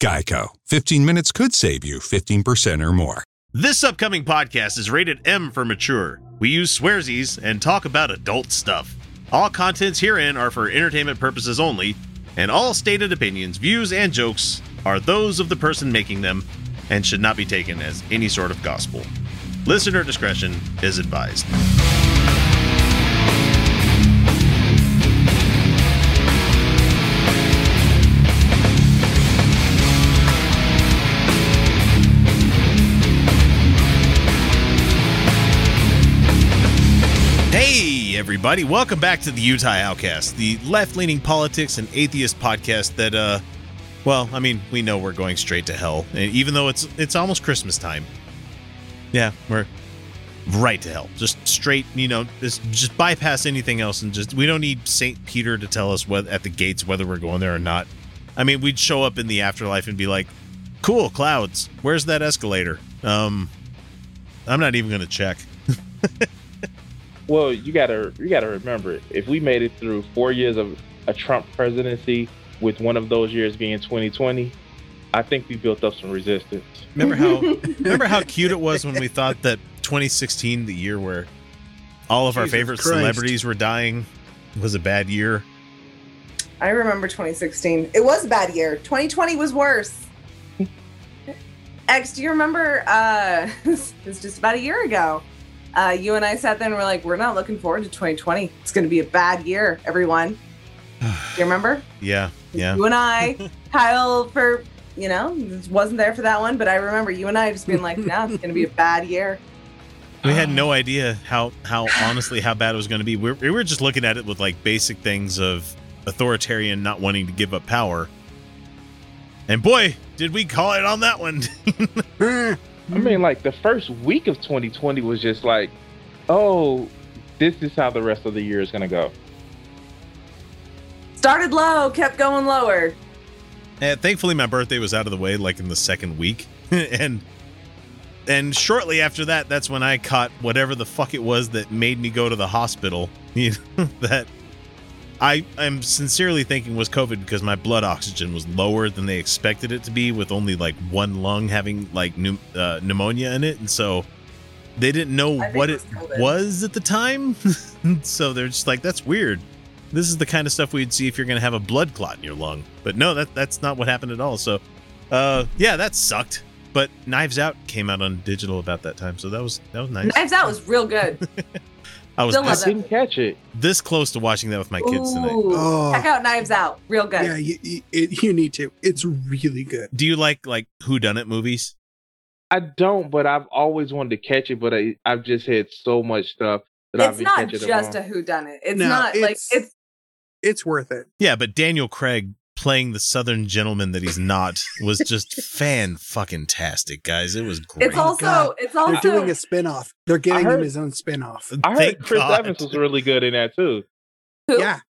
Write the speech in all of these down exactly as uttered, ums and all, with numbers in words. Geico. fifteen minutes could save you fifteen percent or more. This upcoming podcast is rated M for mature. We use swearsies and talk about adult stuff. All contents herein are for entertainment purposes only, and all stated opinions, views, and jokes are those of the person making them and should not be taken as any sort of gospel. Listener discretion is advised. Hey, everybody. Welcome back to the Utah Outcast, the left-leaning politics and atheist podcast that, uh, well, I mean, we know we're going straight to hell, even though it's it's almost Christmas time. Yeah, we're right to hell. Just straight, you know, just, just bypass anything else, and just we don't need Saint Peter to tell us whether, at the gates whether we're going there or not. I mean, we'd show up in the afterlife and be like, cool, clouds, where's that escalator? Um, I'm not even going to check. Well, you gotta you gotta remember, if we made it through four years of a Trump presidency, with one of those years being twenty twenty, I think we built up some resistance. Remember how remember how cute it was when we thought that twenty sixteen, the year where all of Jesus our favorite Christ. celebrities were dying, was a bad year. I remember twenty sixteen. It was a bad year. twenty twenty was worse. X, do you remember? Uh, it was just about a year ago. Uh, you and I sat there and we're like, we're not looking forward to twenty twenty. It's going to be a bad year, everyone. Do you remember? Yeah, yeah. You and I, Kyle, for, you know, wasn't there for that one, but I remember you and I just being like, no, it's going to be a bad year. We had no idea how, how honestly, how bad it was going to be. We were, we were just looking at it with like basic things of authoritarian not wanting to give up power. And boy, did we call it on that one. I mean, like, the first week of twenty twenty was just like, oh, this is how the rest of the year is going to go. Started low, kept going lower. And thankfully, my birthday was out of the way, like, in the second week. and and shortly after that, that's when I caught whatever the fuck it was that made me go to the hospital. You know, that I am sincerely thinking was COVID because my blood oxygen was lower than they expected it to be, with only like one lung having like new, uh, pneumonia in it. And so they didn't know what it was, was at the time. So they're just like, that's weird. This is the kind of stuff we'd see if you're going to have a blood clot in your lung. But no, that that's not what happened at all. So, uh, yeah, that sucked. But Knives Out came out on digital about that time. So that was that was nice. Knives Out was real good. I was I didn't catch it. This close to watching that with my kids Ooh, tonight. Oh. Check out Knives Out. Real good. Yeah, you, you, you need to. It's really good. Do you like like whodunit movies? I don't, but I've always wanted to catch it, but I, I've just had so much stuff that I've been catching. It's not just a whodunit. It's no, not it's, like it's it's worth it. Yeah, but Daniel Craig playing the Southern gentleman that he's not was just fan-fucking-tastic, guys. It was great. It's also... God. It's also They're doing a spinoff. They're getting heard, him his own spinoff. I heard Thank Chris God. Evans was really good in that, too. Who? Yeah. Chris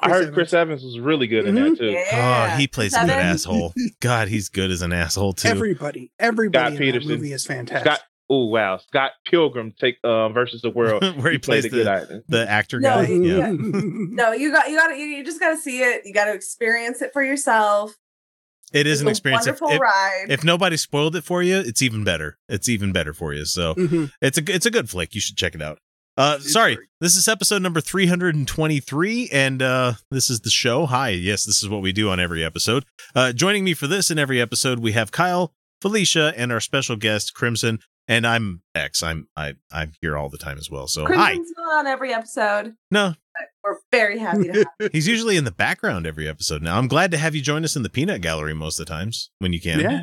I heard Evans. Chris Evans was really good mm-hmm. in that, too. Yeah. Oh, he plays Seven. a good asshole. God, he's good as an asshole, too. Everybody. Everybody Scott in Peterson. That movie is fantastic. Scott, oh, wow. Scott Pilgrim take uh, versus the World. Where he, he plays the, good the actor no, guy. Yeah. Yeah. No, you got you got you, you just got to see it. You got to experience it for yourself. It is it's an experience. Wonderful if, if, ride. If nobody spoiled it for you, it's even better. It's even better for you. So mm-hmm. it's a it's a good flick. You should check it out. Uh, sorry, great. This is episode number three hundred twenty-three, and uh, this is the show. Hi, yes, this is what we do on every episode. Uh, joining me for this and every episode, we have Kyle, Felicia, and our special guest Crimson. And I'm X. I'm I I'm here all the time as well. So Crimson's hi. Not on every episode. No, we're very happy to have him. He's usually in the background every episode. Now I'm glad to have you join us in the peanut gallery most of the times when you can. Yeah.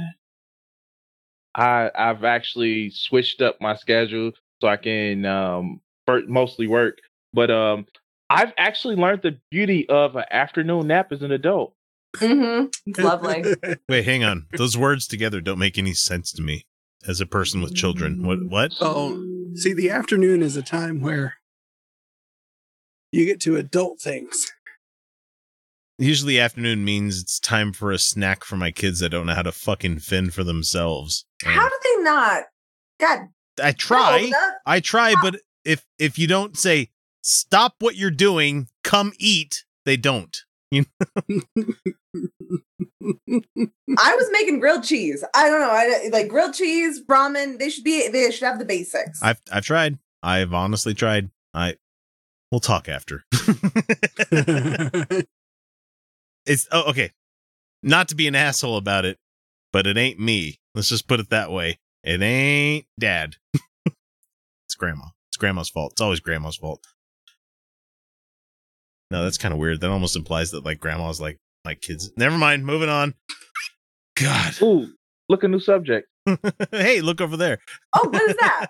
I I've actually switched up my schedule so I can um mostly work, but um I've actually learned the beauty of an afternoon nap as an adult. Mm-hmm. It's lovely. Wait, hang on. Those words together don't make any sense to me. as a person with children. What? What? Oh, see, the afternoon is a time where you get to adult things. Usually afternoon means it's time for a snack for my kids that don't know how to fucking fend for themselves. How do they not? God. I try. I try, but if if you don't say, stop what you're doing, come eat, they don't. You know? I was making grilled cheese. I don't know. I like grilled cheese, ramen. They should be they should have the basics. I've I've tried. I've honestly tried. I we'll talk after. It's oh, okay. Not to be an asshole about it, but it ain't me. Let's just put it that way. It ain't dad. It's grandma. It's grandma's fault. It's always grandma's fault. No, that's kind of weird. That almost implies that like grandma's like like kids. Never mind. Moving on. God. Ooh, look a new subject. Hey, look over there. Oh, what is that?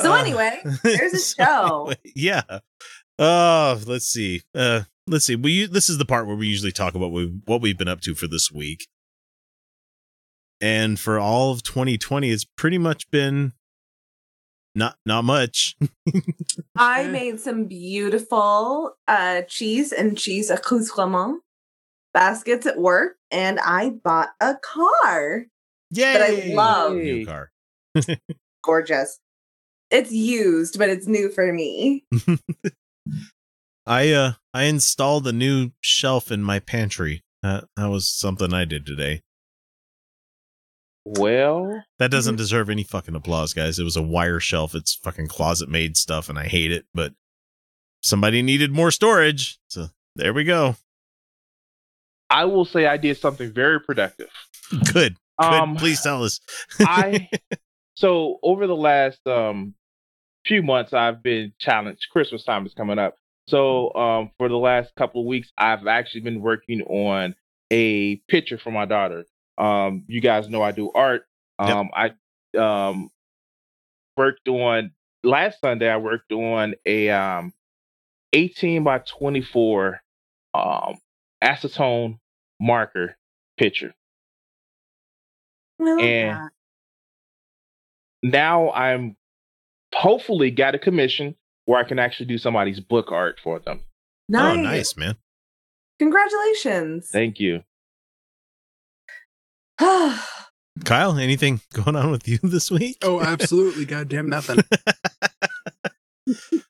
So uh, anyway, there's a so show. Anyway, yeah. Oh, let's see. Uh, Let's see. We this is the part where we usually talk about we, what we've been up to for this week, and for all of twenty twenty, it's pretty much been not not much. I made some beautiful uh, cheese and cheese accoutrement baskets at work, and I bought a car. Yay! That I love. New car, gorgeous. It's used, but it's new for me. I uh I installed a new shelf in my pantry. Uh, that was something I did today. Well, that doesn't deserve any fucking applause, guys. It was a wire shelf. It's fucking closet made stuff, and I hate it. But somebody needed more storage, so there we go. I will say I did something very productive. Good. Good. Um, Please tell us. I so over the last um few months, I've been challenged. Christmas time is coming up. So um, for the last couple of weeks, I've actually been working on a picture for my daughter. Um, you guys know I do art. Um, yep. I um, worked on last Sunday. I worked on a um, eighteen by twenty-four um, acetone marker picture. Well, and yeah. Now I'm hopefully got a commission where I can actually do somebody's book art for them. Nice. Oh, nice, man. Congratulations. Thank you. Kyle, anything going on with you this week? Oh, absolutely. Goddamn nothing.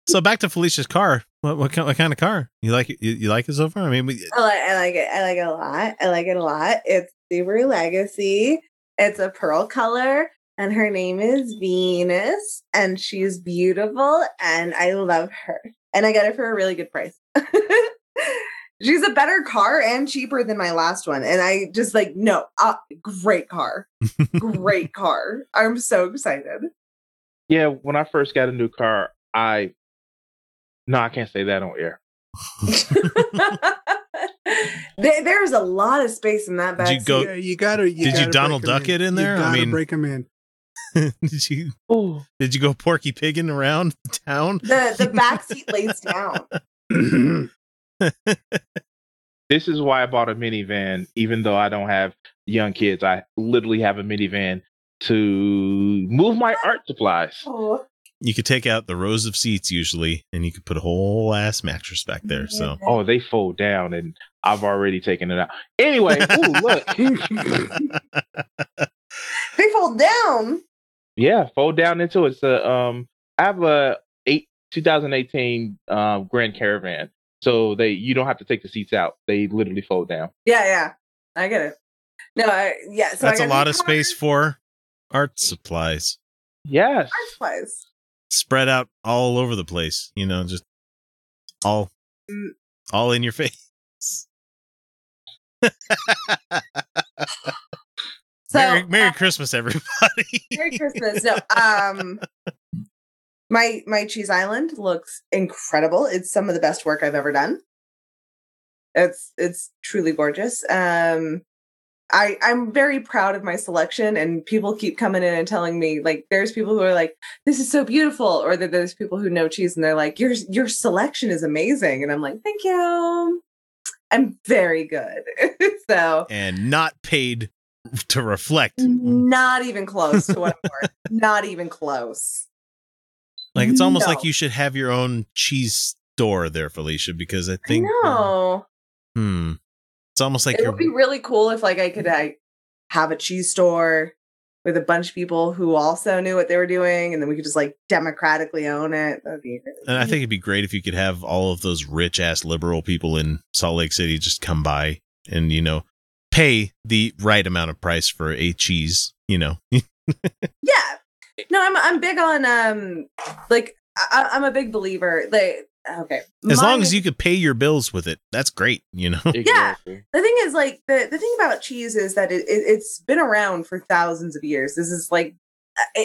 So back to Felicia's car. What, what, what kind of car? You like it? You, you like it so far? I mean, we, I, like, I like it. I like it a lot. I like it a lot. It's Subaru Legacy. It's a pearl color. And her name is Venus, and she's beautiful, and I love her. And I got it for a really good price. She's a better car and cheaper than my last one. And I just like, no, uh, great car. Great car. I'm so excited. Yeah, when I first got a new car, I... No, I can't say that on air. There's a lot of space in that backseat. Go... Yeah, you gotta, you did gotta you Donald Duck it in there? You gotta I mean, break him in. Did you Ooh. Did you go Porky Piggin around town? The the backseat lays down. This is why I bought a minivan, even though I don't have young kids. I literally have a minivan to move my art supplies. Oh. You could take out the rows of seats usually, and you could put a whole ass mattress back there. So oh, they fold down, and I've already taken it out. Anyway, ooh, look, they fold down. Yeah, fold down into it. So um, I have a eight twenty eighteen um, Grand Caravan, so they you don't have to take the seats out; they literally fold down. Yeah, yeah, I get it. No, I, yeah, so that's I a lot of space for art supplies. Yes, art supplies. Spread out all over the place, you know, just all all in your face. So, Merry, Merry uh, Christmas, everybody. Merry Christmas. No, um my my cheese island looks incredible. It's some of the best work I've ever done. It's it's truly gorgeous. Um I, I'm very proud of my selection, and people keep coming in and telling me, like, there's people who are like, this is so beautiful, or that there's people who know cheese and they're like, your your selection is amazing, and I'm like, thank you, I'm very good. So and not paid to reflect. Not even close to what I'm worth. Not even close. Like, it's almost no. like you should have your own cheese store there, Felicia, because I think. No. Uh, hmm. It's almost like it would be really cool if, like, I could I have a cheese store with a bunch of people who also knew what they were doing, and then we could just, like, democratically own it. That'd be really and I think it'd be great if you could have all of those rich ass liberal people in Salt Lake City just come by and, you know, pay the right amount of price for a cheese, you know. Yeah. No, I'm I'm big on um like I, I'm a big believer. Like, okay, as my, long as you could pay your bills with it, that's great, you know. Exactly. Yeah. The thing is, like, the, the thing about cheese is that it, it it's been around for thousands of years. This is, like,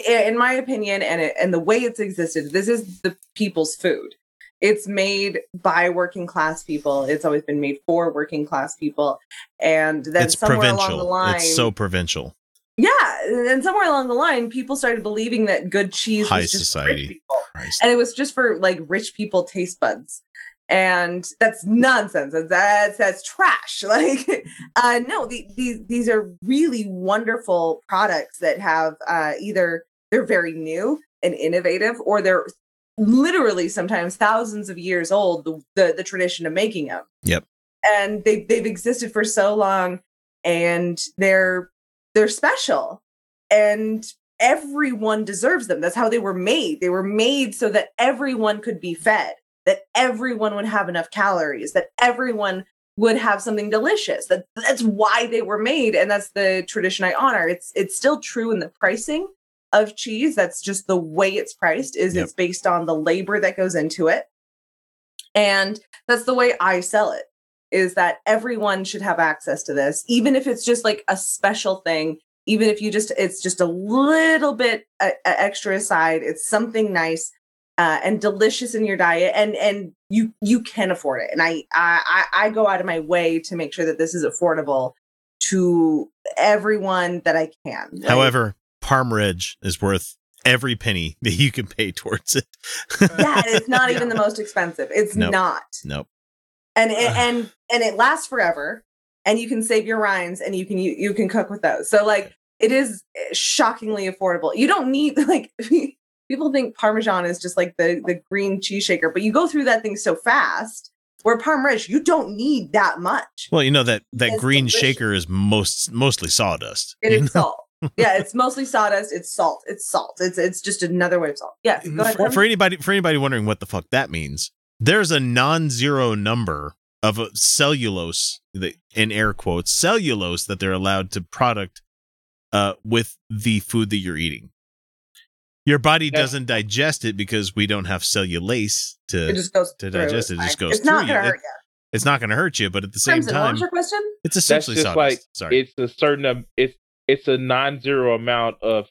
in my opinion, and it, and the way it's existed, this is the people's food. It's made by working class people. It's always been made for working class people, and then it's somewhere provincial. Along the line, it's so provincial. Yeah, and somewhere along the line, people started believing that good cheese High was just society. For rich people. Christ. And it was just for, like, rich people taste buds. And that's nonsense. That's that's trash. Like, uh, no, the, these these are really wonderful products that have uh, either they're very new and innovative, or they're literally sometimes thousands of years old, the the, the tradition of making them. Yep. And they they've existed for so long, and they're They're special, and everyone deserves them. That's how they were made. They were made so that everyone could be fed, that everyone would have enough calories, that everyone would have something delicious. That that's why they were made, and that's the tradition I honor. It's it's still true in the pricing of cheese. That's just the way it's priced. Is yep. It's based on the labor that goes into it, and that's the way I sell it. Is that everyone should have access to this, even if it's just, like, a special thing, even if you just, it's just a little bit a, a extra aside, it's something nice uh, and delicious in your diet, and, and you, you can afford it. And I, I, I go out of my way to make sure that this is affordable to everyone that I can. Right? However, Parm Ridge is worth every penny that you can pay towards it. Yeah, it's not even the most expensive. It's nope. not. Nope. And it, and and it lasts forever, and you can save your rinds, and you can you, you can cook with those. So, like, it is shockingly affordable. You don't need, like, people think Parmesan is just, like, the the green cheese shaker, but you go through that thing so fast. Where Parm Ridge, you don't need that much. Well, you know that that it's green delicious. Shaker is most mostly sawdust. It is know? Salt. Yeah, it's mostly sawdust. It's salt. It's salt. It's it's just another way of salt. Yeah. Go ahead, for, for anybody for anybody wondering what the fuck that means. There's a non-zero number of cellulose, in air quotes, cellulose that they're allowed to product uh, with the food that you're eating. Your body yeah. doesn't digest it because we don't have cellulase to, it just goes to digest it. It just goes it's through not gonna you. Hurt it, you. It's not going to hurt you, but at the same Crimson, time, what was your question? It's essentially sawdust. Like, Sorry, it's a certain it's it's a non-zero amount of.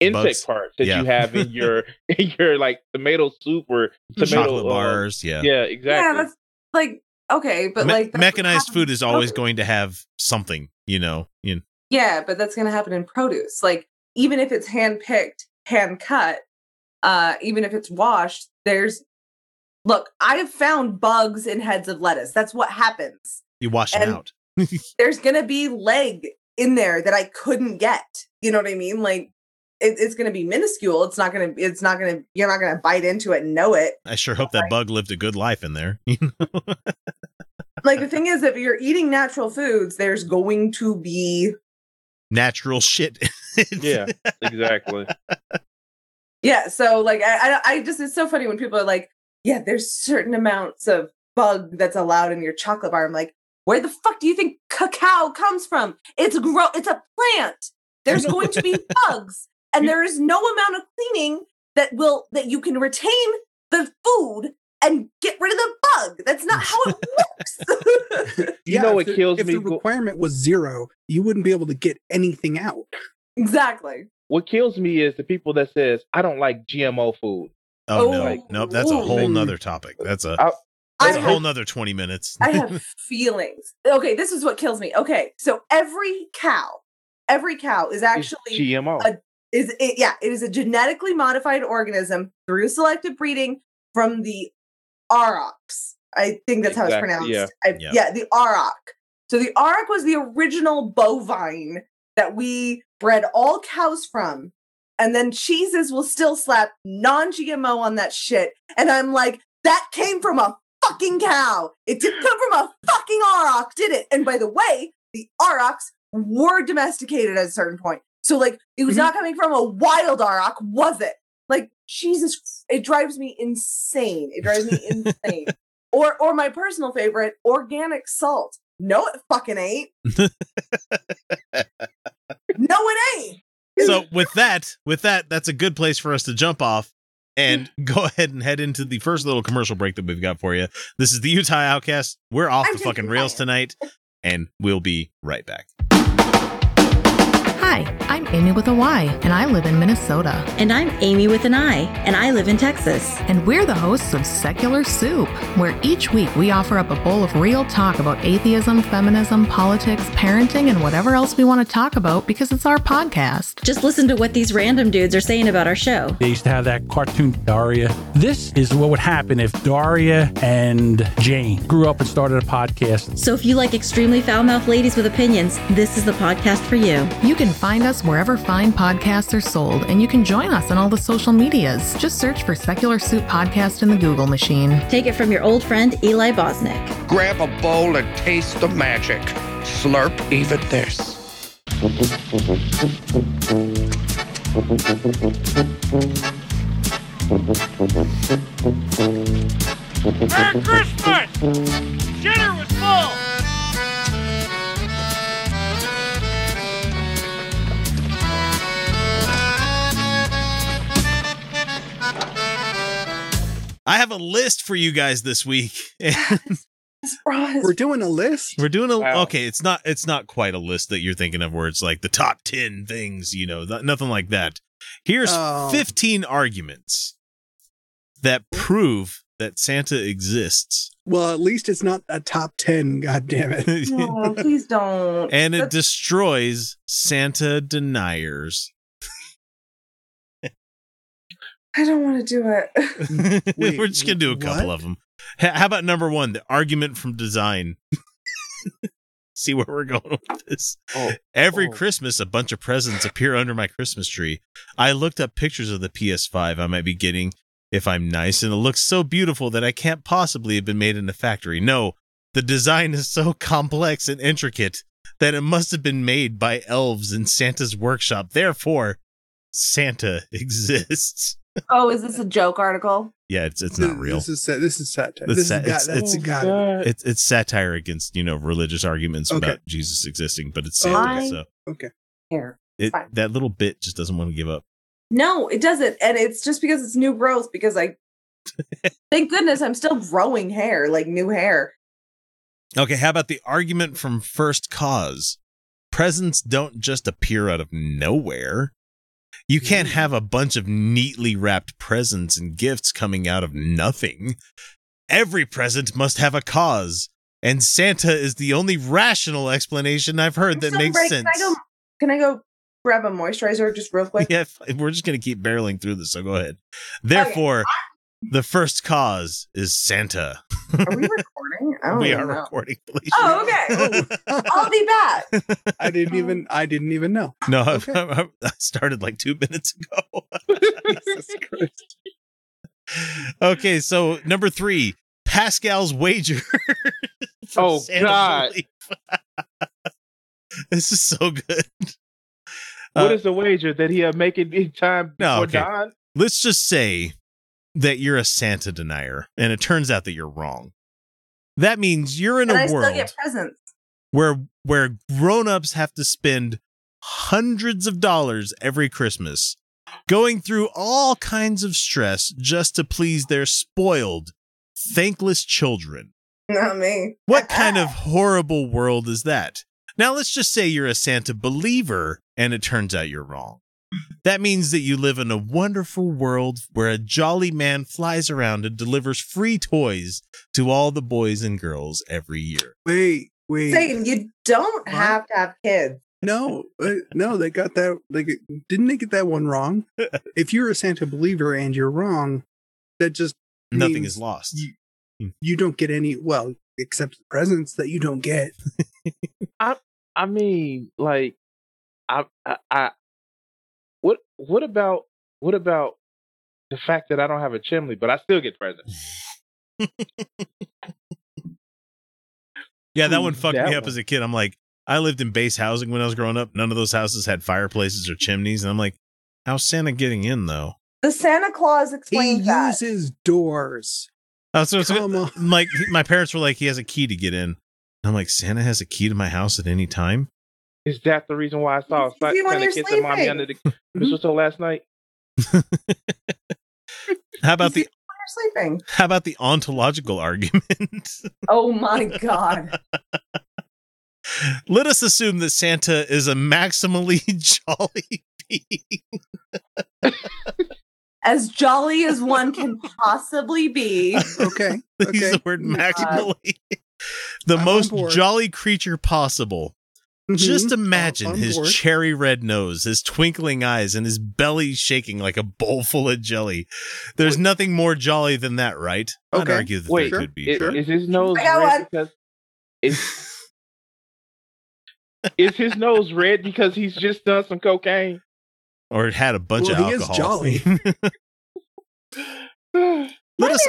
Insect Bugs. Parts that yeah. you have in your in your like tomato soup or tomato chocolate bars, uh, yeah, yeah, exactly. Yeah, that's like okay, but Me- like mechanized food is always going to have something, you know. You know. Yeah, but that's going to happen in produce. Like even if it's hand picked, hand cut, uh, even if it's washed, there's look. I have found bugs in heads of lettuce. That's what happens. You wash it out. There's going to be leg in there that I couldn't get. You know what I mean? Like. It's going to be minuscule. It's not going to. It's not going to. You're not going to bite into it and know it. I sure hope that bug lived a good life in there. You know? Like the thing is, if you're eating natural foods, there's going to be natural shit. Yeah, exactly. Yeah. So, like, I, I, I just it's so funny when people are like, "Yeah, there's certain amounts of bug that's allowed in your chocolate bar." I'm like, "Where the fuck do you think cacao comes from? It's grow. It's a plant. There's going to be bugs." And there is no amount of cleaning that will that you can retain the food and get rid of the bug. That's not how it works. you yeah, know, it the, kills if me. If the requirement was zero, you wouldn't be able to get anything out. Exactly. What kills me is the people that says I don't like G M O food. Oh, oh no, like, nope. That's a whole nother topic. That's a I, that's I a whole have, nother twenty minutes. I have feelings. Okay, this is what kills me. Okay, so every cow, every cow is actually it's G M O. A, Is it, yeah, it is a genetically modified organism through selective breeding from the Aurochs. I think that's exactly, how it's pronounced. Yeah. I, yeah. yeah, the Auroch. So the Auroch was the original bovine that we bred all cows from, and then cheeses will still slap non-G M O on that shit. And I'm like, that came from a fucking cow. It didn't come from a fucking Auroch, did it? And by the way, the Aurochs were domesticated at a certain point. So like, it was mm-hmm. not coming from a wild Auroch, was it? Like, Jesus, it drives me insane. It drives me insane. Or or my personal favorite, organic salt. No, it fucking ain't. No, it ain't. So with that, with that, that's a good place for us to jump off and go ahead and head into the first little commercial break that we've got for you. This is the Utah Outcast. We're off I'm the fucking rails tonight, and we'll be right back. Hi, I'm Amy with a Y, and I live in Minnesota. And I'm Amy with an I, and I live in Texas. And we're the hosts of Secular Soup, where each week we offer up a bowl of real talk about atheism, feminism, politics, parenting, and whatever else we want to talk about because it's our podcast. Just listen to what these random dudes are saying about our show. They used to have that cartoon Daria. This is what would happen if Daria and Jane grew up and started a podcast. So if you like extremely foul-mouthed ladies with opinions, this is the podcast for you. You can find us wherever fine podcasts are sold, and you can join us on all the social medias. Just search for Secular Soup Podcast in the Google machine. Take it from your old friend Eli Bosnick. Grab a bowl and taste the magic. Slurp even this. Merry Christmas! Dinner was full! I have a list for you guys this week. We're doing a list. We're doing a wow. Okay. It's not. It's not quite a list that you're thinking of, where it's like the top ten things. You know, th- nothing like that. Here's oh. fifteen arguments that prove that Santa exists. Well, at least it's not a top ten. God damn it! No, please don't. And That's- it destroys Santa deniers. I don't want to do it. Wait, we're just going to do a couple what? of them. How about number one, the argument from design? See where we're going with this. Oh, Every oh. Christmas, a bunch of presents appear under my Christmas tree. I looked up pictures of the P S five I might be getting if I'm nice, and it looks so beautiful that I can't possibly have been made in a factory. No, the design is so complex and intricate that it must have been made by elves in Santa's workshop. Therefore, Santa exists. Oh, is this a joke article? Yeah, it's it's not real. This is this is satire. This sat- is got, it's, it's, oh, it. it's it's satire against, you know, religious arguments okay. about Jesus existing, but it's satire. So okay, here that little bit just doesn't want to give up. No, it doesn't, and it's just because it's new growth. Because I thank goodness I'm still growing hair, like new hair. Okay, how about the argument from first cause? Presents don't just appear out of nowhere. You can't have a bunch of neatly wrapped presents and gifts coming out of nothing. Every present must have a cause, and Santa is the only rational explanation I've heard that makes break. sense. Can I, go, can I go grab a moisturizer just real quick? Yeah, we're just going to keep barreling through this, so go ahead. Therefore, okay. the first cause is Santa. Are we recording? I don't we are know. recording. Please. Oh, okay. Oh, I'll be back. I didn't even. I didn't even know. No, okay. I, I, I started like two minutes ago. Jesus Christ. Okay, so number three, Pascal's wager. Oh Santa God! This is so good. What uh, is the wager that he'll make it in time before no, okay. dawn? Let's just say that you're a Santa denier, and it turns out that you're wrong. That means you're in and a I world still get presents. where where grown-ups have to spend hundreds of dollars every Christmas, going through all kinds of stress just to please their spoiled, thankless children. Not me. What kind of horrible world is that? Now let's just say you're a Santa believer, and it turns out you're wrong. That means that you live in a wonderful world where a jolly man flies around and delivers free toys to all the boys and girls every year. Wait, wait. Satan, you don't what? have to have kids. No, uh, no, they got that. Like, didn't they get that one wrong? If you're a Santa believer and you're wrong, that just nothing is lost. You, you don't get any, well, except the presents that you don't get. I, I mean, like, I, I, I, what, what about, what about the fact that I don't have a chimney, but I still get presents? Yeah, that one fucked that me up one. As a kid. I'm like, I lived in base housing when I was growing up. None of those houses had fireplaces or chimneys. And I'm like, how's Santa getting in, though? The Santa Claus explained that. He uses doors. Uh, so, so it, like, my parents were like, he has a key to get in. And I'm like, Santa has a key to my house at any time? Is that the reason why I saw Santa kiss the mommy under the mistletoe last night? How about the... sleeping. How about the ontological argument? Oh my god. Let us assume that Santa is a maximally jolly being. As jolly as one can possibly be. Okay. Okay. Use the word maximally. Uh, the I'm most jolly creature possible. Mm-hmm. Just imagine his board. cherry red nose, his twinkling eyes, and his belly shaking like a bowl full of jelly. There's Wait. nothing more jolly than that, right? Okay. I'd argue that Wait, there sure. could be. It, sure. Is his nose red because is, is his nose red because he's just done some cocaine, or it had a bunch well, of he alcohol? Is jolly. Let us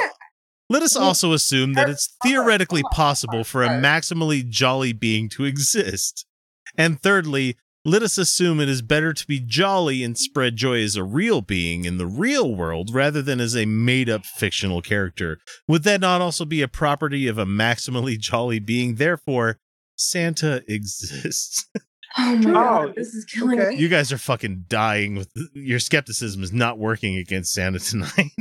let us also assume that it's theoretically possible for a maximally jolly being to exist. And thirdly, let us assume it is better to be jolly and spread joy as a real being in the real world rather than as a made-up fictional character. Would that not also be a property of a maximally jolly being? Therefore, Santa exists. Oh, my God. Oh, this is killing okay. me. You guys are fucking dying. With your skepticism is not working against Santa tonight.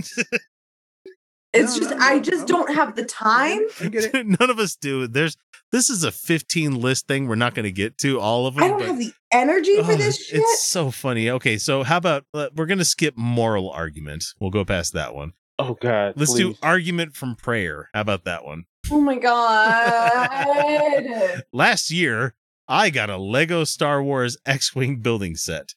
It's no, just, no, no, I just no. don't have the time. I get it. None of us do. There's, this is a fifteen list thing. We're not going to get to all of them. I don't but, have the energy oh, for this shit. It's so funny. Okay, so how about, uh, we're going to skip moral argument. We'll go past that one. Oh, God. Let's please. do argument from prayer. How about that one? Oh, my God. Last year, I got a Lego Star Wars X-Wing building set.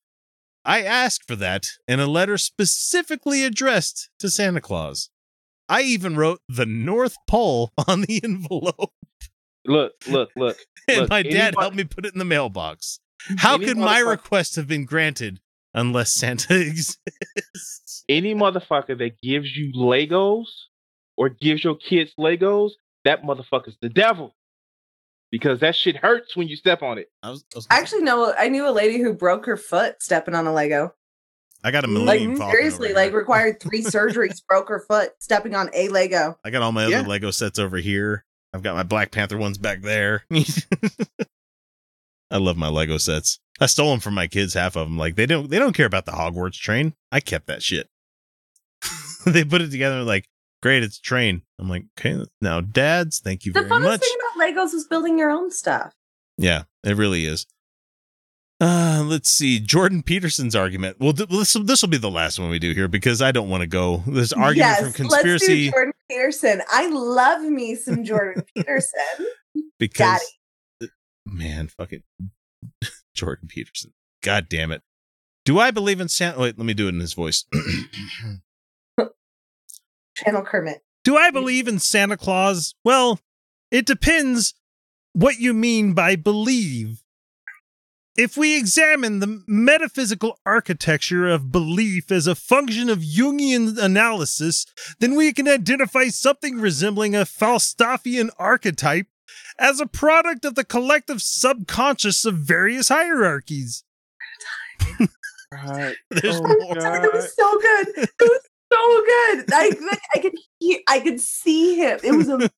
I asked for that in a letter specifically addressed to Santa Claus. I even wrote the North Pole on the envelope. Look, look, look. And look, my dad anybody, helped me put it in the mailbox. How could my request have been granted unless Santa exists? Any motherfucker that gives you Legos or gives your kids Legos, that motherfucker's the devil. Because that shit hurts when you step on it. I, was, I, was I actually know, I knew a lady who broke her foot stepping on a Lego. I got a million. Like, seriously, like required three surgeries, broke her foot, stepping on a Lego. I got all my yeah. other Lego sets over here. I've got my Black Panther ones back there. I love my Lego sets. I stole them from my kids, half of them. Like they don't, they don't care about the Hogwarts train. I kept that shit. They put it together like, great, it's a train. I'm like, okay, now dads, thank you the very much. The funnest thing about Legos is building your own stuff. Yeah, it really is. Uh, let's see. Jordan Peterson's argument. Well, th- this this will be the last one we do here because I don't want to go. This argument yes, from conspiracy. Let's do Jordan Peterson. I love me some Jordan Peterson. Because, Daddy. man, fuck it, Jordan Peterson. God damn it. Do I believe in Santa? Wait, let me do it in his voice. Channel Kermit. Do I believe in Santa Claus? Well, it depends what you mean by believe. If we examine the metaphysical architecture of belief as a function of Jungian analysis, then we can identify something resembling a Falstaffian archetype as a product of the collective subconscious of various hierarchies. Right. There's oh, more. That was so good. It was so good. I, I could hear, I could see him. It was amazing.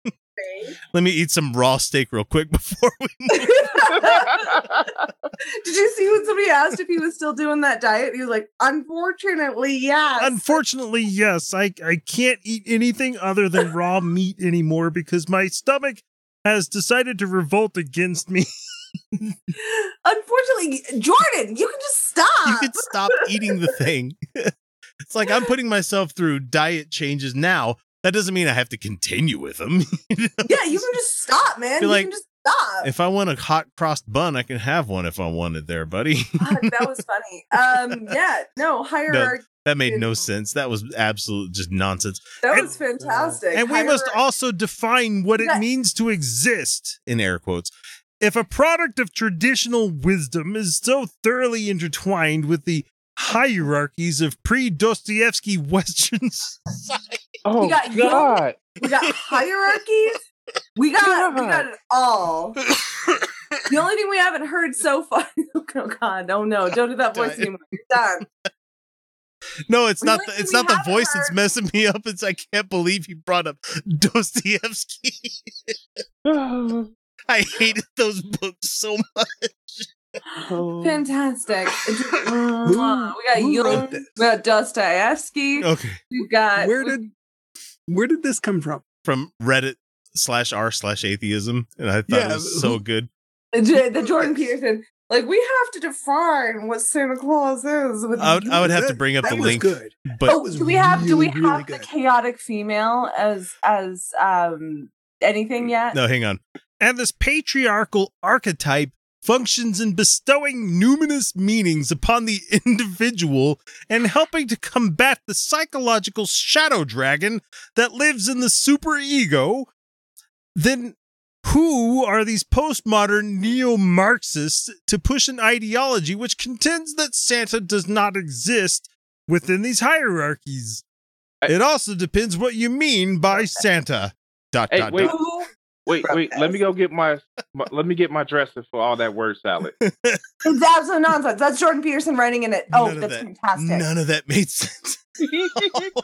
Let me eat some raw steak real quick before we move. Did you see when somebody asked if he was still doing that diet? He was like, unfortunately, yes. Unfortunately, yes. I, I can't eat anything other than raw meat anymore because my stomach has decided to revolt against me. Unfortunately, Jordan, you can just stop. You can stop eating the thing. It's like I'm putting myself through diet changes now. That doesn't mean I have to continue with them. You know? Yeah, you can just stop, man. You like, can just stop. If I want a hot crossed bun, I can have one if I wanted there, buddy. God, that was funny. Um, yeah, no, hierarchy. No, that made no sense. That was absolute just nonsense. That and, was fantastic. And hierarchy. We must also define what yeah. it means to exist, in air quotes. If a product of traditional wisdom is so thoroughly intertwined with the hierarchies of pre-Dostoevsky Western society. Oh, we got God. Young, we got hierarchies. We got, we got it all. The only thing we haven't heard so far. Oh God! Oh no! Don't do that voice anymore. You're done. No, it's really? not. The, it's we not the voice heard. That's messing me up. It's I can't believe you brought up Dostoevsky. I hated those books so much. Oh. Fantastic! we got Jung, we got Dostoevsky. Okay, we got. Where did where did this come from? From Reddit slash r slash atheism, and I thought yeah, it was so good. The, the Jordan Peterson. Like, we have to define what Santa Claus is. With I would, I would have to bring up that the link. Good. But oh, do we have really, do we have really the good. Chaotic female as as um anything yet? No, hang on. And this patriarchal archetype functions in bestowing numinous meanings upon the individual and helping to combat the psychological shadow dragon that lives in the superego. Then. Who are these postmodern neo-Marxists to push an ideology which contends that Santa does not exist within these hierarchies? I, it also depends what you mean by Santa. Dot hey, dot wait, dot. Wait, wait. Let me go get my, my. Let me get my dresser for all that word salad. It's absolute nonsense. That's Jordan Peterson writing in it. Oh, that's that, fantastic. None of that made sense.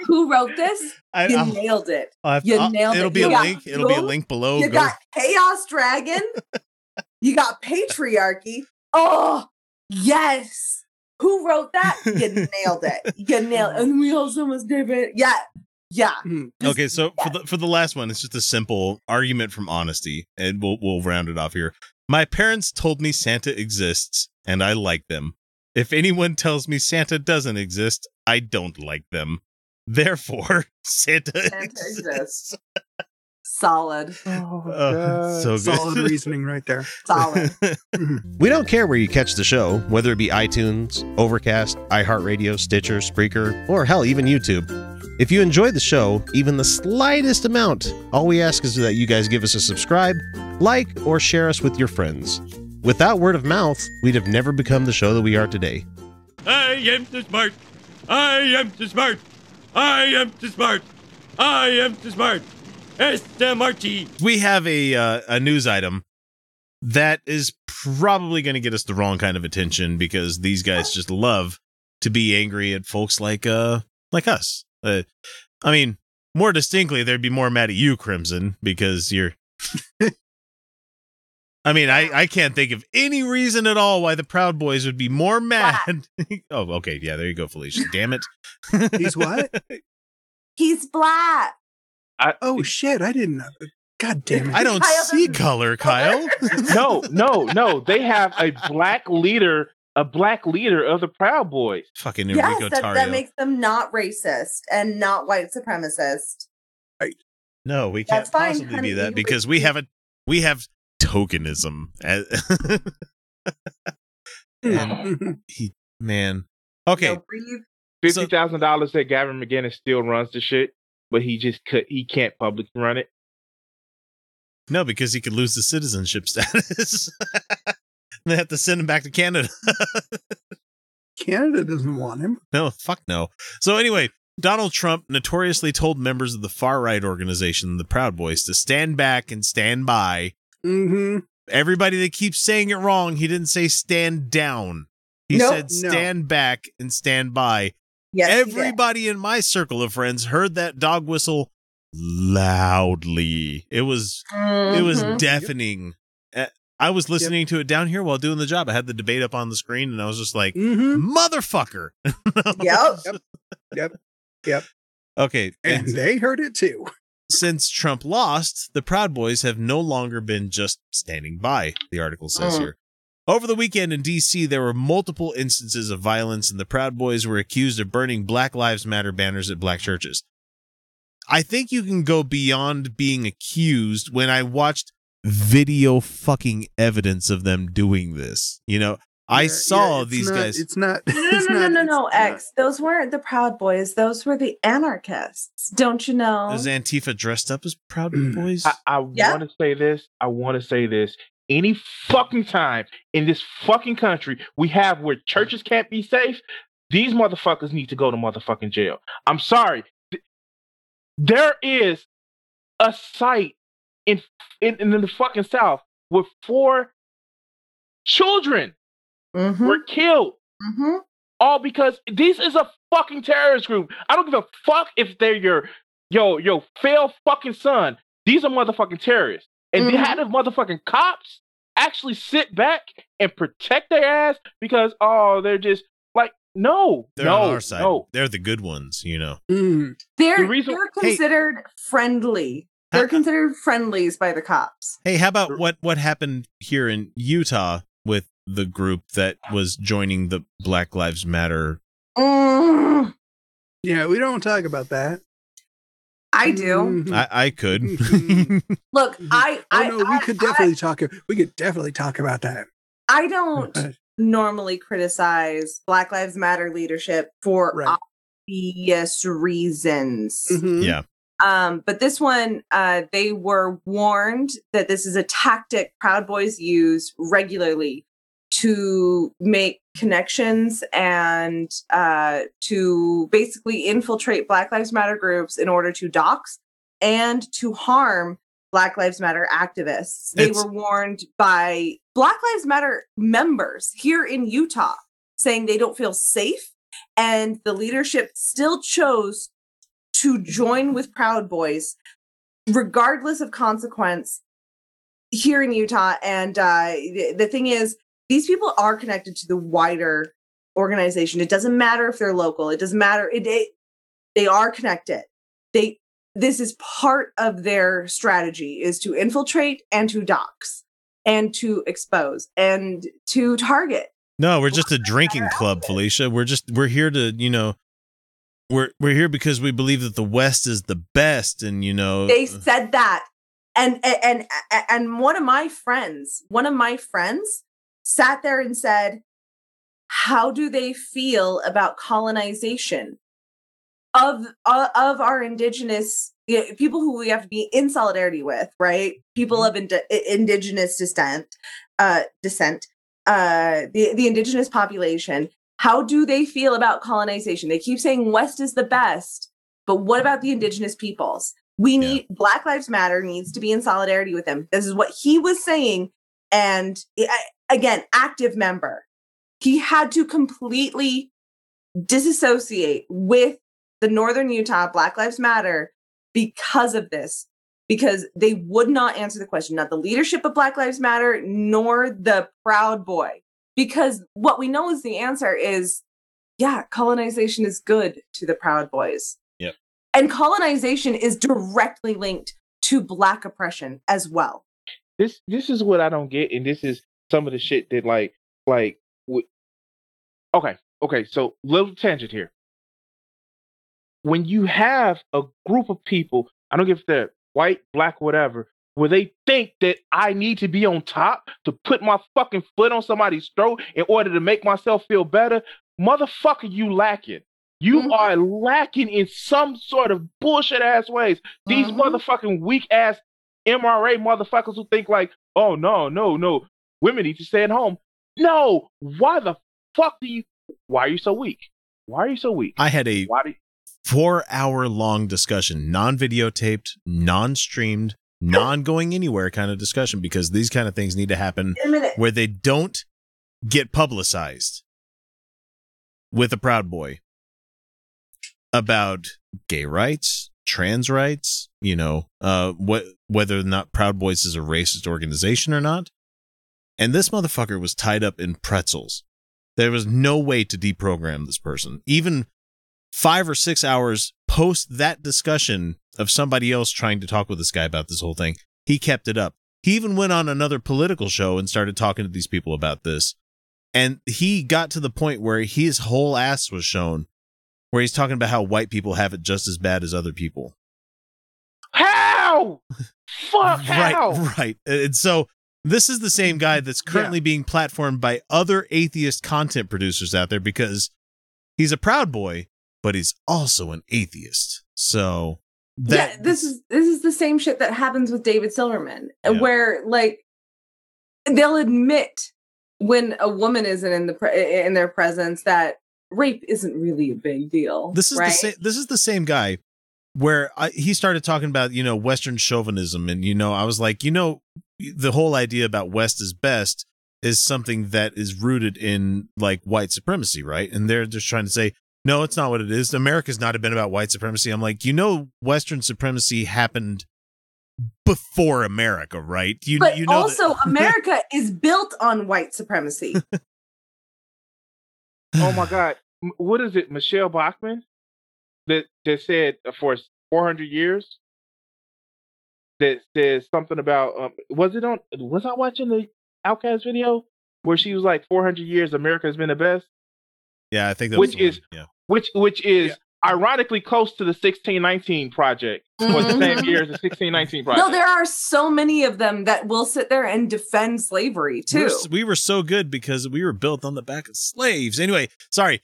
Who wrote this? I, you I'll, nailed it. Have, you I'll, nailed it'll it. Be you a link. It'll be a link below. You go. Got Chaos Dragon. You got Patriarchy. Oh, yes. Who wrote that? You nailed it. You nailed it. And we also must do it. Yeah. Yeah. Mm. Okay, so yeah. for the for the last one, it's just a simple argument from honesty, and we'll we'll round it off here. My parents told me Santa exists, and I like them. If anyone tells me Santa doesn't exist, I don't like them. Therefore, Santa, Santa exists. exists. Solid. Oh, uh, so good. Solid reasoning right there. Solid. We don't care where you catch the show, whether it be iTunes, Overcast, iHeartRadio, Stitcher, Spreaker, or hell, even YouTube. If you enjoyed the show, even the slightest amount, all we ask is that you guys give us a subscribe, like, or share us with your friends. Without word of mouth, we'd have never become the show that we are today. I am too smart. I am too smart. I am too smart. I am too smart. S M R T. We have a uh, a news item that is probably going to get us the wrong kind of attention because these guys just love to be angry at folks like uh like us. Uh, I mean, more distinctly, they'd be more mad at you, Crimson, because you're... I mean, I, I can't think of any reason at all why the Proud Boys would be more mad. Oh, okay. Yeah, there you go, Felicia. Damn it. He's what? He's black. I, oh, shit. I didn't know. God damn it. I don't Kyle see color, Kyle. no, no, no. They have a black leader, a black leader of the Proud Boys. Fucking Enrique yes, that, Tarrio. That makes them not racist and not white supremacist. Right. No, we can't That's possibly fine, honey, be that because we haven't, we have... tokenism. And he, man. Okay. Fifty thousand dollars that Gavin McGinnis still runs the shit, but he just could he can't publicly run it. No, because he could lose the citizenship status. They have to send him back to Canada. Canada doesn't want him. No, fuck no. So anyway, Donald Trump notoriously told members of the far right organization, the Proud Boys, to stand back and stand by. Mm-hmm. Everybody that keeps saying it wrong, he didn't say stand down. He nope, said stand no. back and stand by. Yes, everybody in my circle of friends heard that dog whistle loudly. It was mm-hmm. it was deafening. Yep. I was listening yep. to it down here while doing the job. I had the debate up on the screen, and I was just like, mm-hmm. motherfucker. yep. yep. Yep. Yep. Okay. And, and they heard it too. Since Trump lost, the Proud Boys have no longer been just standing by, the article says oh. here. Over the weekend in D C, there were multiple instances of violence, and the Proud Boys were accused of burning Black Lives Matter banners at black churches. I think you can go beyond being accused when I watched video fucking evidence of them doing this. You know, I yeah, saw yeah, these not, guys. It's not. No, no, it's no, not, no, no, no, X. Not. Those weren't the Proud Boys. Those were the anarchists. Don't you know? Is Antifa dressed up as Proud Boys? I, I yeah. want to say this. I want to say this. any fucking time in this fucking country we have where churches can't be safe, these motherfuckers need to go to motherfucking jail. I'm sorry. There is a site in in, in the fucking South where four children mm-hmm. were killed. Mm-hmm. All because this is a fucking terrorist group. I don't give a fuck if they're your yo, yo, failed fucking son. These are motherfucking terrorists. And mm-hmm. they had the motherfucking cops actually sit back and protect their ass because, oh, they're just like, no, they're no, on our side. No. They're the good ones, you know. Mm. They're, the reason- they're considered hey. friendly. They're considered friendlies by the cops. Hey, how about what, what happened here in Utah with the group that was joining the Black Lives Matter? Mm. Yeah, we don't talk about that. I do. I, I could. Look, I, I, oh, no, I we could definitely I, talk. We could definitely talk about that. I don't normally criticize Black Lives Matter leadership for right. obvious reasons. Mm-hmm. Yeah. Um, but this one, uh, they were warned that this is a tactic Proud Boys use regularly to make connections and uh, to basically infiltrate Black Lives Matter groups in order to dox and to harm Black Lives Matter activists. They it's- were warned by Black Lives Matter members here in Utah saying they don't feel safe, and the leadership still chose to join with Proud Boys, regardless of consequence, here in Utah. And uh, the, the thing is, these people are connected to the wider organization. It doesn't matter if they're local. It doesn't matter. It, it, they are connected. They this is part of their strategy, is to infiltrate and to dox and to expose and to target. No, we're just a drinking club, Felicia. We're just we're here to, you know. We're we're here because we believe that the West is the best, and you know they said that, and and and, and one of my friends, one of my friends, sat there and said, "How do they feel about colonization of uh, of our indigenous you know, people who we have to be in solidarity with, right? People of ind- indigenous descent, uh, descent, uh, the the indigenous population." How do they feel about colonization? They keep saying West is the best, but what about the indigenous peoples? We need yeah. Black Lives Matter needs to be in solidarity with them. This is what he was saying. And again, active member, he had to completely disassociate with the Northern Utah Black Lives Matter because of this, because they would not answer the question, not the leadership of Black Lives Matter, nor the Proud Boy. Because what we know is the answer is, yeah, colonization is good to the Proud Boys. Yep. And colonization is directly linked to Black oppression as well. This this is what I don't get, and this is some of the shit that like like w- okay okay so little tangent here. When you have a group of people, I don't give if they're white, black, whatever, where they think that I need to be on top to put my fucking foot on somebody's throat in order to make myself feel better, motherfucker, you lacking. You mm-hmm. are lacking in some sort of bullshit-ass ways. These mm-hmm. motherfucking weak-ass M R A motherfuckers who think like, oh, no, no, no, women need to stay at home. No, why the fuck do you... Why are you so weak? Why are you so weak? I had a why do you- four-hour-long discussion, non-videotaped, non-streamed, non-going anywhere kind of discussion, because these kind of things need to happen where they don't get publicized with a Proud Boy about gay rights, trans rights, you know, uh, what whether or not Proud Boys is a racist organization or not. And this motherfucker was tied up in pretzels. There was no way to deprogram this person. Even five or six hours post that discussion of somebody else trying to talk with this guy about this whole thing, he kept it up. He even went on another political show and started talking to these people about this. And he got to the point where his whole ass was shown, where he's talking about how white people have it just as bad as other people. How? Fuck how? Right, right. And so this is the same guy that's currently yeah. being platformed by other atheist content producers out there, because he's a Proud Boy, but he's also an atheist. So that yeah, this is this is the same shit that happens with David Silverman, yeah. where like they'll admit when a woman isn't in the pre- in their presence that rape isn't really a big deal. This is right? the same. This is the same guy where I, he started talking about, you know, Western chauvinism. And, you know, I was like, you know, the whole idea about West is best is something that is rooted in like white supremacy. Right. And they're just trying to say, no, it's not what it is. America's not been about white supremacy. I'm like, you know, Western supremacy happened before America. Right. You, but you know, also that- America is built on white supremacy. Oh, my God. What is it? Michelle Bachmann that, that said for four hundred years that says something about um, was it on was I watching the Outcast video where she was like four hundred years America has been the best. Yeah, I think that which was is yeah. which which is yeah. ironically close to the sixteen nineteen Project mm-hmm. was the same year as the sixteen nineteen Project. No, there are so many of them that will sit there and defend slavery, too. We're, we were so good because we were built on the back of slaves. Anyway, sorry.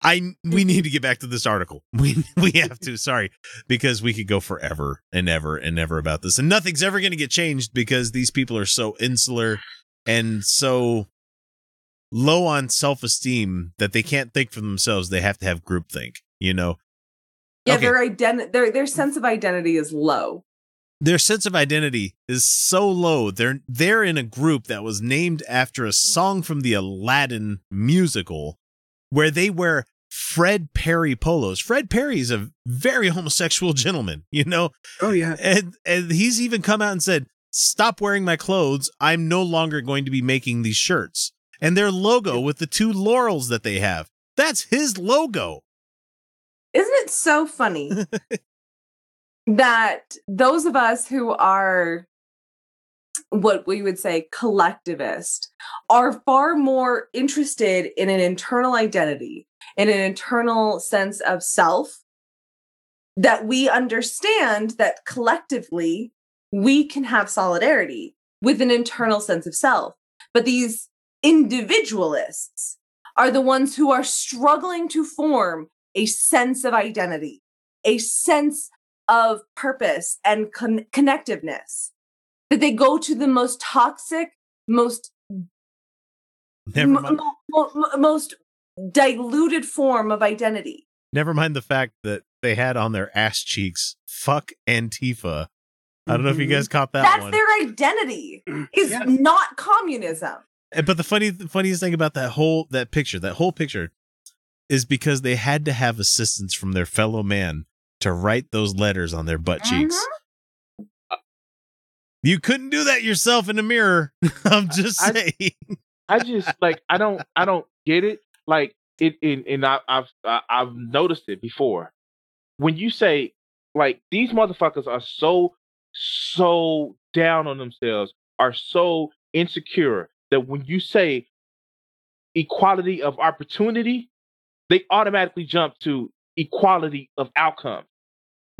I we need to get back to this article. We we have to, sorry, because we could go forever and ever and ever about this. And nothing's ever going to get changed because these people are so insular and so low on self-esteem that they can't think for themselves. They have to have groupthink, you know? Yeah, okay. their, identi- their, their sense of identity is low. Their sense of identity is so low. They're, they're in a group that was named after a song from the Aladdin musical, where they wear Fred Perry polos. Fred Perry is a very homosexual gentleman, you know? Oh, yeah. And and he's even come out and said, stop wearing my clothes. I'm no longer going to be making these shirts. And their logo with the two laurels that they have. That's his logo. Isn't it so funny that those of us who are what we would say collectivist are far more interested in an internal identity, in an internal sense of self, that we understand that collectively we can have solidarity with an internal sense of self. But these individualists are the ones who are struggling to form a sense of identity, a sense of purpose and con- connectiveness. That they go to the most toxic, most m- m- m- most diluted form of identity. Never mind the fact that they had on their ass cheeks, fuck Antifa. I don't know if you guys caught that. That's one. Their identity is yeah. not communism. But the funny, the funniest thing about that whole that picture, that whole picture, is because they had to have assistance from their fellow man to write those letters on their butt cheeks. Mm-hmm. You couldn't do that yourself in a mirror. I'm just I, saying. I just like I don't I don't get it. Like it, it and I, I've I've noticed it before. When you say like these motherfuckers are so so down on themselves, are so insecure that when you say equality of opportunity, they automatically jump to equality of outcome.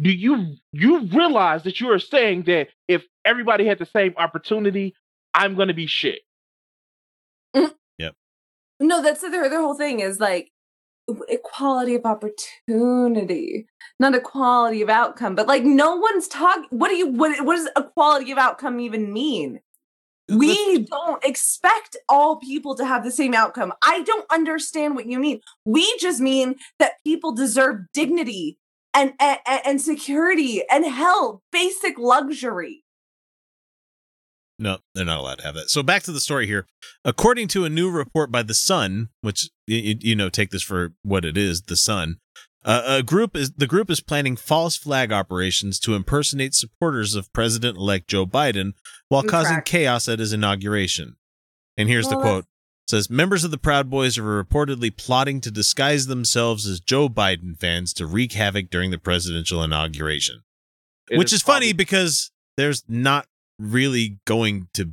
Do you you realize that you are saying that if everybody had the same opportunity, I'm going to be shit? Mm. Yep. No, that's the, the whole thing is like equality of opportunity, not equality of outcome. But like no one's talking. What do you what, what does equality of outcome even mean? We don't expect all people to have the same outcome. I don't understand what you mean. We just mean that people deserve dignity. And, and and security and hell, basic luxury. No, they're not allowed to have that. So back to the story here. According to a new report by The Sun, which, you, you know, take this for what it is, The Sun, uh, a group is the group is planning false flag operations to impersonate supporters of President-elect Joe Biden while New causing track. chaos at his inauguration. And here's well, the quote. Says members of the Proud Boys are reportedly plotting to disguise themselves as Joe Biden fans to wreak havoc during the presidential inauguration, it which is, is funny probably- because there's not really going to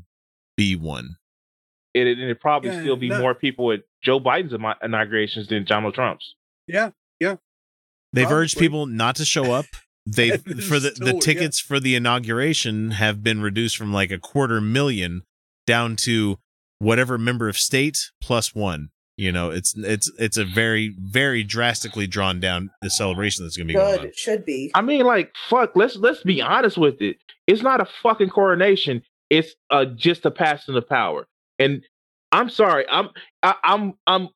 be one. It it, it probably yeah, still be that- more people at Joe Biden's inaugurations than Donald Trump's. Yeah, yeah. They've probably. urged people not to show up. They for the, still, the tickets yeah. for the inauguration have been reduced from like a quarter million down to whatever member of state plus one, you know, it's it's it's a very, very drastically drawn down the celebration that's going to be good. Going on. It should be. I mean, like, fuck, let's let's be honest with it. It's not a fucking coronation. It's uh, just a passing of power. And I'm sorry, I'm I, I'm I'm.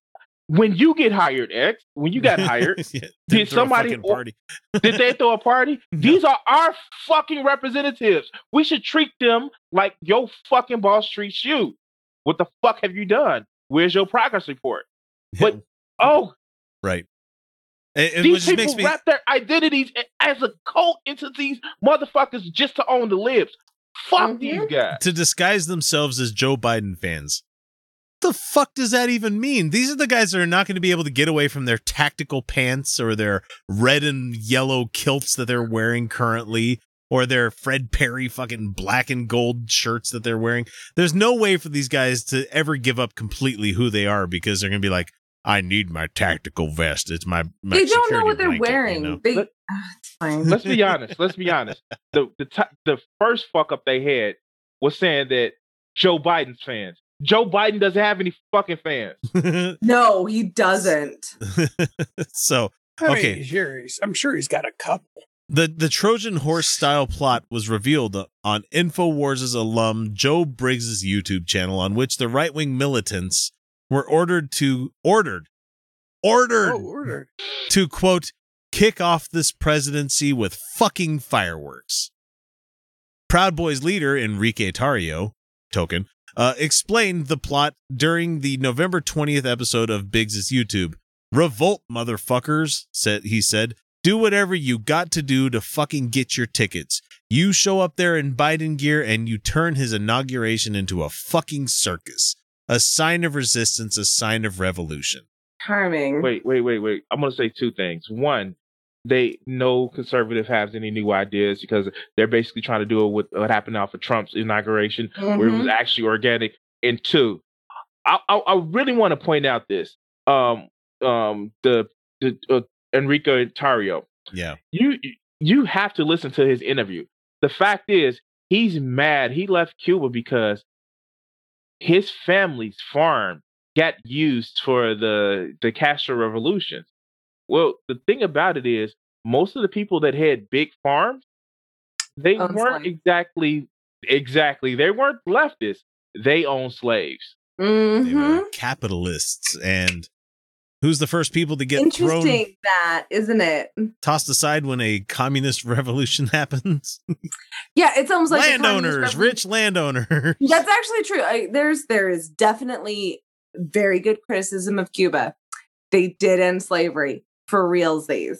When you get hired, X, when you got hired, yeah, did somebody party? Did they throw a party? No. These are our fucking representatives. We should treat them like your fucking boss treats you. What the fuck have you done? Where's your progress report? But oh, right. It, it these people makes me... wrap their identities as a cult into these motherfuckers just to own the libs. Fuck mm-hmm. these guys. To disguise themselves as Joe Biden fans. The fuck does that even mean? These are the guys that are not going to be able to get away from their tactical pants or their red and yellow kilts that they're wearing currently, or their Fred Perry fucking black and gold shirts that they're wearing. There's no way for these guys to ever give up completely who they are, because they're going to be like, I need my tactical vest. It's my, my they don't know what they're blanket, wearing. You know? They, Let, oh, it's fine. Let's be honest. Let's be honest. The the t- the first fuck up they had was saying that Joe Biden's fans. Joe Biden doesn't have any fucking fans. No, he doesn't. So, okay. I mean, sure, I'm sure he's got a couple. The the Trojan horse style plot was revealed on InfoWars' alum Joe Briggs' YouTube channel, on which the right-wing militants were ordered to ordered ordered, oh, ordered. to, quote, kick off this presidency with fucking fireworks. Proud Boys leader Enrique Tarrio, token, Uh, explained the plot during the November twentieth episode of Biggs' YouTube. Revolt, motherfuckers, said he said. Do whatever you got to do to fucking get your tickets. You show up there in Biden gear and you turn his inauguration into a fucking circus. A sign of resistance, a sign of revolution. Charming. Wait, wait, wait, wait. I'm going to say two things. One, they no conservative has any new ideas, because they're basically trying to do it with what happened now for Trump's inauguration, mm-hmm. where it was actually organic. And two, I, I, I really want to point out this. Um, um, the the uh, Enrique Tarrio. Yeah, you you have to listen to his interview. The fact is, he's mad. He left Cuba because his family's farm got used for the the Castro revolution. Well, the thing about it is, most of the people that had big farms, they owned weren't slaves. exactly, exactly. They weren't leftists. They owned slaves. Mm-hmm. They were capitalists. And who's the first people to get Interesting thrown? Interesting, that, isn't it? Tossed aside when a communist revolution happens. Yeah, it's almost like landowners, rich landowners. That's actually true. I, there's there is definitely very good criticism of Cuba. They did end slavery. For realsies.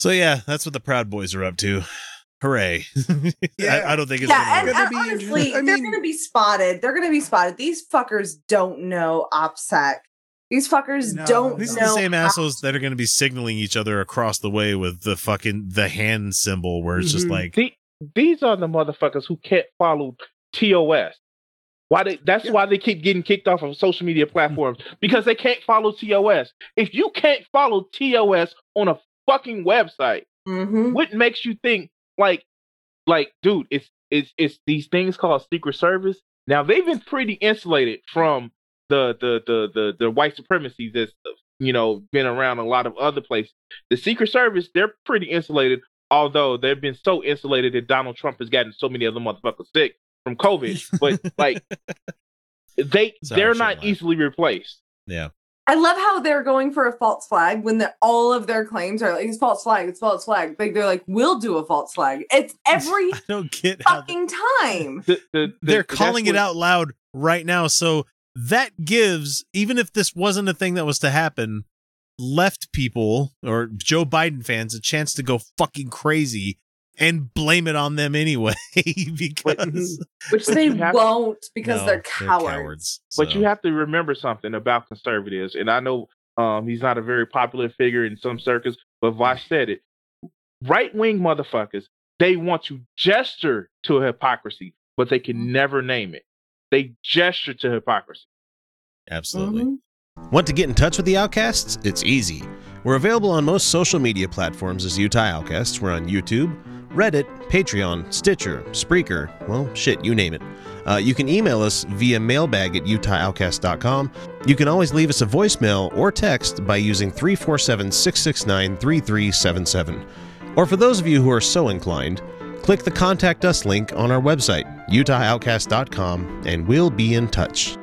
So yeah, that's what the Proud Boys are up to. Hooray. Yeah. I, I don't think it's yeah, gonna and, and be honestly, I mean, they're gonna be spotted. They're gonna be spotted. These fuckers don't know OPSEC. These fuckers no. don't These know. These are the same assholes that are gonna be signaling each other across the way with the fucking the hand symbol, where it's mm-hmm. just like the, these are the motherfuckers who can't follow T O S. Why they, that's yeah. why they keep getting kicked off of social media platforms, because they can't follow T O S. If you can't follow T O S on a fucking website, mm-hmm. what makes you think like, like, dude, it's it's it's these things called Secret Service. Now they've been pretty insulated from the the the the, the white supremacy that's, you know, been around a lot of other places. The Secret Service, they're pretty insulated, although they've been so insulated that Donald Trump has gotten so many other motherfuckers sick from COVID, but like they Sorry, they're not easily replaced. Yeah, I love how they're going for a false flag when the, all of their claims are like it's false flag, it's false flag. Like they're like, we'll do a false flag. It's every I don't get fucking how the, time. The, the, the, they're calling it what, out loud right now, so that gives, even if this wasn't a thing that was to happen, left people or Joe Biden fans a chance to go fucking crazy. And blame it on them anyway, because which they won't, because no, they're cowards. They're cowards so. But you have to remember something about conservatives, and I know um, he's not a very popular figure in some circles, but Vosh said it. Right-wing motherfuckers, they want to gesture to hypocrisy, but they can never name it. They gesture to hypocrisy. Absolutely. Mm-hmm. Want to get in touch with the Outcasts? It's easy. We're available on most social media platforms as Utah Outcasts. We're on YouTube, Reddit, Patreon, Stitcher, Spreaker, well, shit, you name it. Uh, you can email us via mailbag at utahoutcast dot com. You can always leave us a voicemail or text by using three four seven, six six nine, three three seven seven. Or for those of you who are so inclined, click the Contact Us link on our website, utah outcast dot com, and we'll be in touch.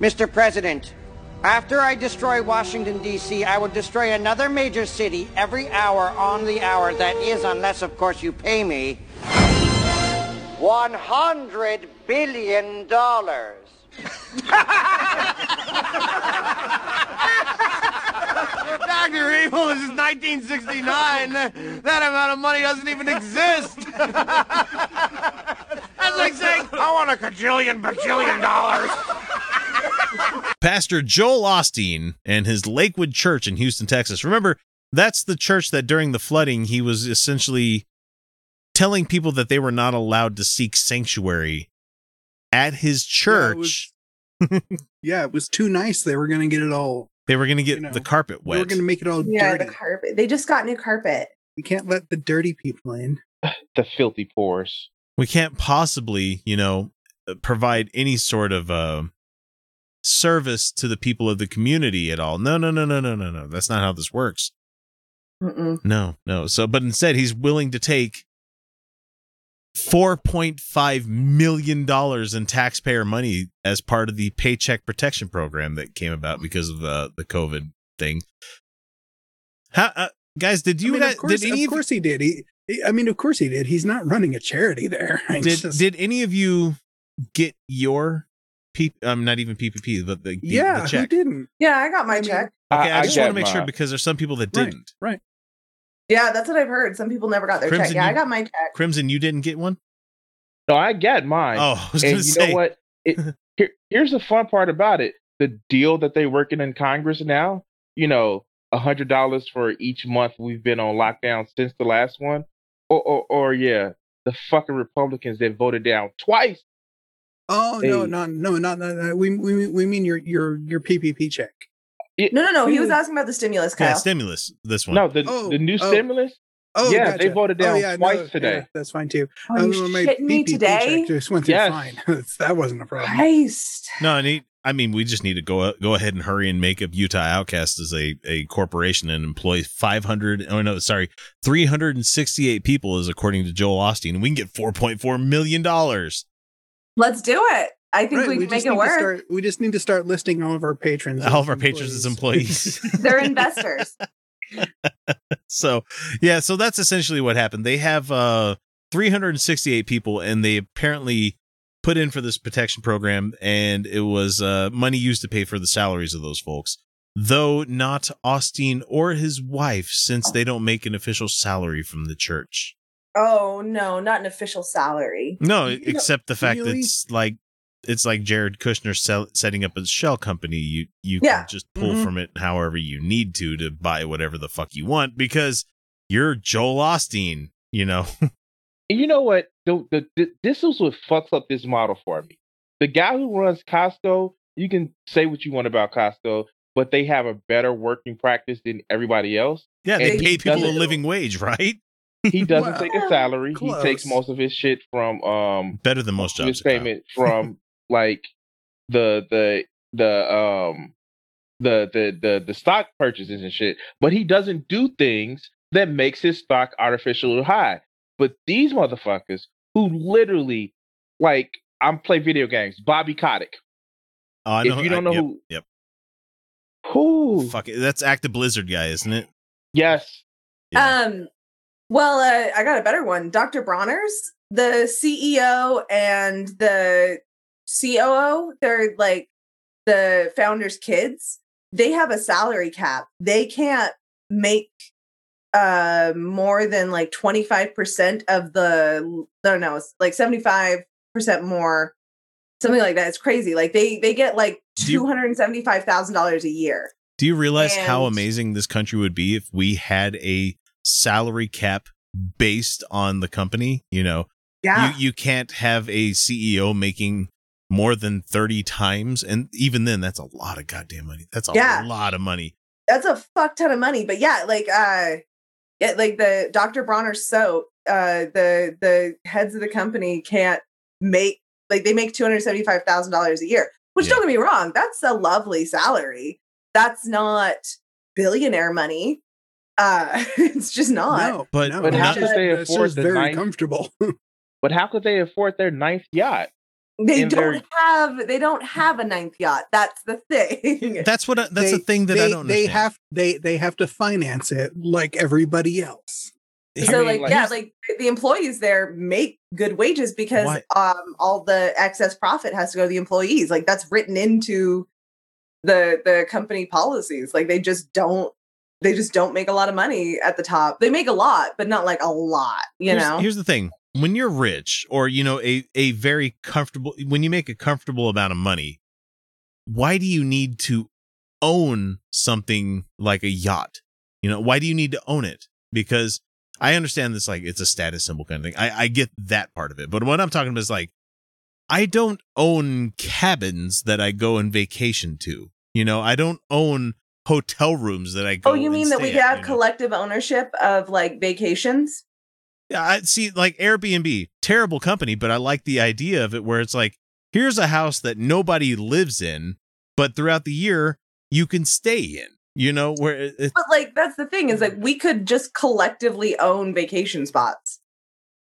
Mister President, after I destroy Washington, D C, I will destroy another major city every hour on the hour. That is, unless, of course, you pay me one hundred billion dollars. Doctor Evil, this is nineteen sixty-nine. That amount of money doesn't even exist. That's like saying, I want a cajillion, bajillion dollars. Pastor Joel Osteen and his Lakewood Church in Houston, Texas. Remember, that's the church that during the flooding, he was essentially telling people that they were not allowed to seek sanctuary at his church. Yeah, it was, yeah, it was too nice. They were going to get it all. They were going to get you know, the carpet wet. They were going to make it all yeah, dirty. Yeah, the carpet. They just got new carpet. We can't let the dirty people in. The filthy pores. We can't possibly, you know, provide any sort of uh, service to the people of the community at all. No, no, no, no, no, no, no. That's not how this works. Mm-mm. No, no. So, but instead, he's willing to take four point five million dollars in taxpayer money as part of the Paycheck Protection Program that came about because of uh, the COVID thing. How, uh, guys, did you I mean, guys, of course, did any of course he did. He, he, I mean, of course he did. He's not running a charity there. I did just, did any of you get your P, um, not even P P P, but the, the, yeah, the check? Yeah, who didn't? Yeah, I got my I mean, check. Okay, I, I just want to make my... sure because there's some people that right, didn't. Right. Yeah, that's what I've heard. Some people never got their Crimson, check. Yeah, you, I got my check. Crimson, you didn't get one? No, I got mine. Oh, I was going to say. You know what? It, here, here's the fun part about it. The deal that they're working in Congress now, you know, one hundred dollars for each month we've been on lockdown since the last one. Or, or, or yeah, the fucking Republicans that voted down twice. Oh, hey. no, no, no, no, no, no. We, we, we mean your, your, your P P P check. It, no, no, no. He was asking about the stimulus, Kyle. Yeah, stimulus. This one. No, the, oh, the new oh. stimulus. Oh, yeah, gotcha. They voted down oh, yeah, twice no, today. Yeah, that's fine too. Are um, you shitting me today? Just went through yes. fine. That wasn't a problem. Christ. No, I need. I mean, we just need to go go ahead and hurry and make up Utah Outcast as a, a corporation and employ five hundred. Oh no, sorry, three hundred and sixty eight people is according to Joel Osteen. We can get four point four million dollars. Let's do it. I think right, we can we make it work. Start, we just need to start listing all of our patrons. All of our employees. patrons as employees. They're investors. So, yeah, so that's essentially what happened. They have uh, three hundred sixty-eight people, and they apparently put in for this protection program, and it was uh, money used to pay for the salaries of those folks, though not Austin or his wife, since they don't make an official salary from the church. Oh, no, not an official salary. No, you except the fact really? that it's like, It's like Jared Kushner sell, setting up a shell company. You you yeah. can just pull mm-hmm. from it however you need to to buy whatever the fuck you want because you're Joel Osteen, you know. And you know what? The, the, the, this is what fucks up this model for me. The guy who runs Costco, you can say what you want about Costco, but they have a better working practice than everybody else. Yeah, and they pay people a living wage, right? He doesn't well, take a salary. Close. He takes most of his shit from um better than most jobs. His payment from like the the the um the, the the the stock purchases and shit, but he doesn't do things that makes his stock artificially high. But these motherfuckers who literally like I'm play video games, Bobby Kotick. Oh, I know. If you don't I, know yep, who, yep. Who? Fuck it, that's Active Blizzard guy, isn't it? Yes. Yeah. Um. Well, uh, I got a better one. Doctor Bronner's the C E O and the C O O, they're like the founders' kids. They have a salary cap. They can't make uh, more than like twenty-five percent of the, I don't know, it's like seventy-five percent more, something like that. It's crazy. Like they, they get like two hundred seventy-five thousand dollars a year. Do you realize and, how amazing this country would be if we had a salary cap based on the company? You know, yeah. you, you can't have a C E O making more than thirty times, and even then that's a lot of goddamn money. That's a yeah. lot of money. That's a fuck ton of money. But yeah, like uh yeah, like the Doctor Bronner so uh the the heads of the company can't make like they make two hundred seventy five thousand dollars a year, which yeah. don't get me wrong, that's a lovely salary. That's not billionaire money. Uh, it's just not. No, but no, but how could they afford the ninth? Comfortable. But how could they afford their ninth yacht? They don't their... have. They don't have a ninth yacht. That's the thing. That's what. I, that's they, the thing that they, I don't. They understand. have. They they have to finance it like everybody else. So I mean, like, like yeah, like the employees there make good wages because what? um all the excess profit has to go to the employees. Like that's written into the the company policies. Like they just don't. They just don't make a lot of money at the top. They make a lot, but not like a lot. You here's, know. Here's the thing. When you're rich or, you know, a, a very comfortable, when you make a comfortable amount of money, why do you need to own something like a yacht? You know, why do you need to own it? Because I understand this, like, it's a status symbol kind of thing. I, I get that part of it. But what I'm talking about is like, I don't own cabins that I go on vacation to. You know, I don't own hotel rooms that I go. Oh, you mean that we have at, collective know? ownership of like vacations? I see, like Airbnb, terrible company, but I like the idea of it where it's like, here's a house that nobody lives in, but throughout the year you can stay in, you know, where it's. But like, that's the thing is like, we could just collectively own vacation spots.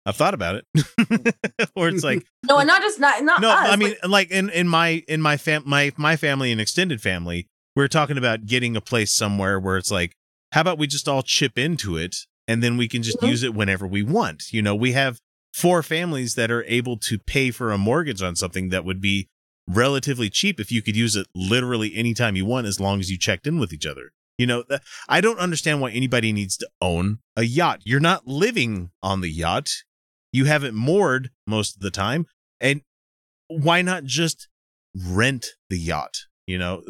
I've thought about it. Or it's like, no, like, and not just not, not no, us, I mean, like, like in, in my, in my fam, my, my family and extended family, we're talking about getting a place somewhere where it's like, how about we just all chip into it? And then we can just mm-hmm. use it whenever we want. You know, we have four families that are able to pay for a mortgage on something that would be relatively cheap if you could use it literally anytime you want, as long as you checked in with each other. You know, I don't understand why anybody needs to own a yacht. You're not living on the yacht. You have it moored most of the time. And why not just rent the yacht? You know,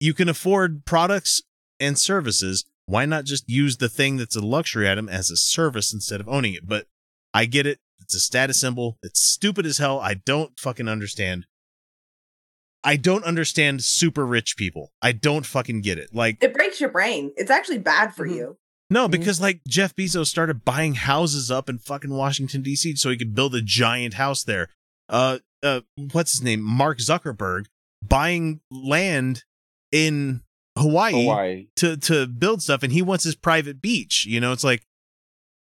you can afford products and services. Why not just use the thing that's a luxury item as a service instead of owning it? But I get it. It's a status symbol. It's stupid as hell. I don't fucking understand. I don't understand super rich people. I don't fucking get it. Like, it breaks your brain. It's actually bad for mm-hmm. you. No, because like Jeff Bezos started buying houses up in fucking Washington, D C so he could build a giant house there. Uh, uh, what's his name? Mark Zuckerberg buying land in Hawaii, Hawaii to to build stuff, and he wants his private beach. You know, it's like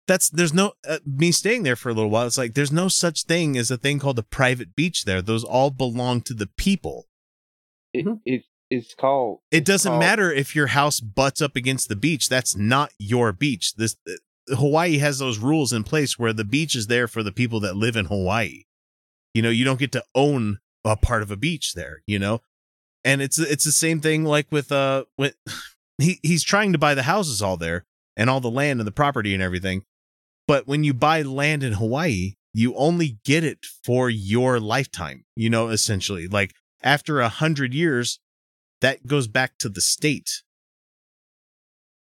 that's there's no uh, me staying there for a little while. It's like there's no such thing as a thing called a private beach there. Those all belong to the people. It, it it's called. It it's doesn't called, matter if your house butts up against the beach. That's not your beach. This uh, Hawaii has those rules in place where the beach is there for the people that live in Hawaii. You know, you don't get to own a part of a beach there. You know. And it's it's the same thing like with uh with he he's trying to buy the houses all there and all the land and the property and everything. But when you buy land in Hawaii, you only get it for your lifetime, you know, essentially. Like after a hundred years, that goes back to the state.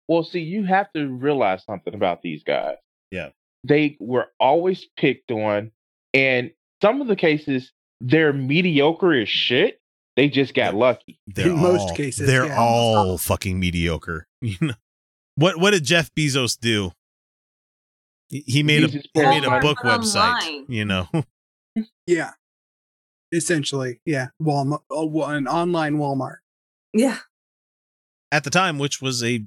Well, see, you have to realize something about these guys. Yeah. They were always picked on, and some of the cases they're mediocre as shit. They just got lucky. They're in most all, cases, they're yeah, all fucking mediocre. You know what? What did Jeff Bezos do? He, he made Bezos a he made a book website. Online. You know, yeah, essentially, yeah, Walmart, an online Walmart. Yeah, at the time, which was a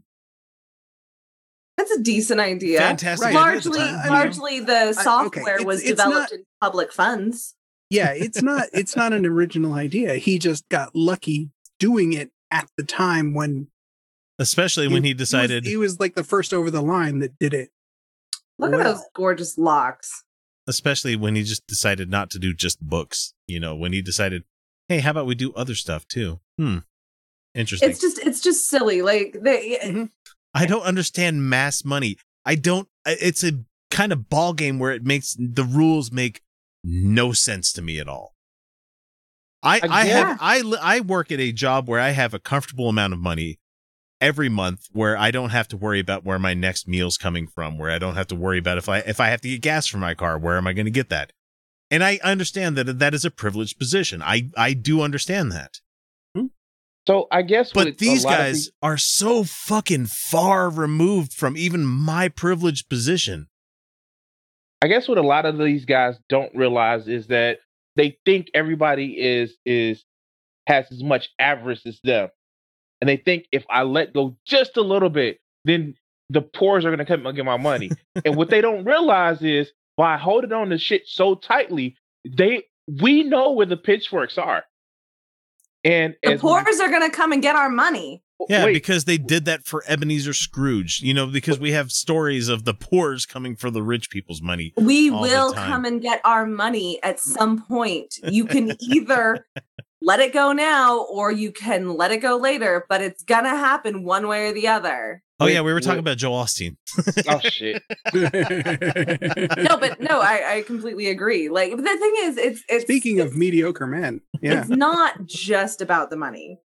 that's a decent idea. Fantastic. Right. Largely, uh, largely, I mean, the software I, okay. was it's, developed it's not, in public funds. Yeah, it's not it's not an original idea. He just got lucky doing it at the time when, especially when he, he decided he was, he was like the first over the line that did it. Look well. at those gorgeous locks. Especially when he just decided not to do just books, you know, when he decided, hey, how about we do other stuff too? Hmm. Interesting. It's just it's just silly. Like they mm-hmm. I don't understand mass money. I don't it's a kind of ball game where it makes the rules make no sense to me at all. I uh, I yeah. have I I work at a job where I have a comfortable amount of money every month, where I don't have to worry about where my next meal's coming from, where I don't have to worry about if I if I have to get gas for my car, where am I going to get that? And I understand that that is a privileged position. I I do understand that. So I guess, but these guys people- are so fucking far removed from even my privileged position. I guess what a lot of these guys don't realize is that they think everybody is is has as much avarice as them. And they think if I let go just a little bit, then the poorest are going to come and get my money. And what they don't realize is by holding on to shit so tightly, they we know where the pitchforks are. And the poorest are going to come and get our money. Yeah, Wait. because they did that for Ebenezer Scrooge, you know, because we have stories of the poor's coming for the rich people's money. We will come and get our money at some point. You can either let it go now or you can let it go later, but it's going to happen one way or the other. Oh, wait, yeah. We were talking wait. about Joel Osteen. Oh, shit. No, but no, I, I completely agree. Like, but the thing is, it's, it's speaking it's, of mediocre men. Yeah. It's not just about the money.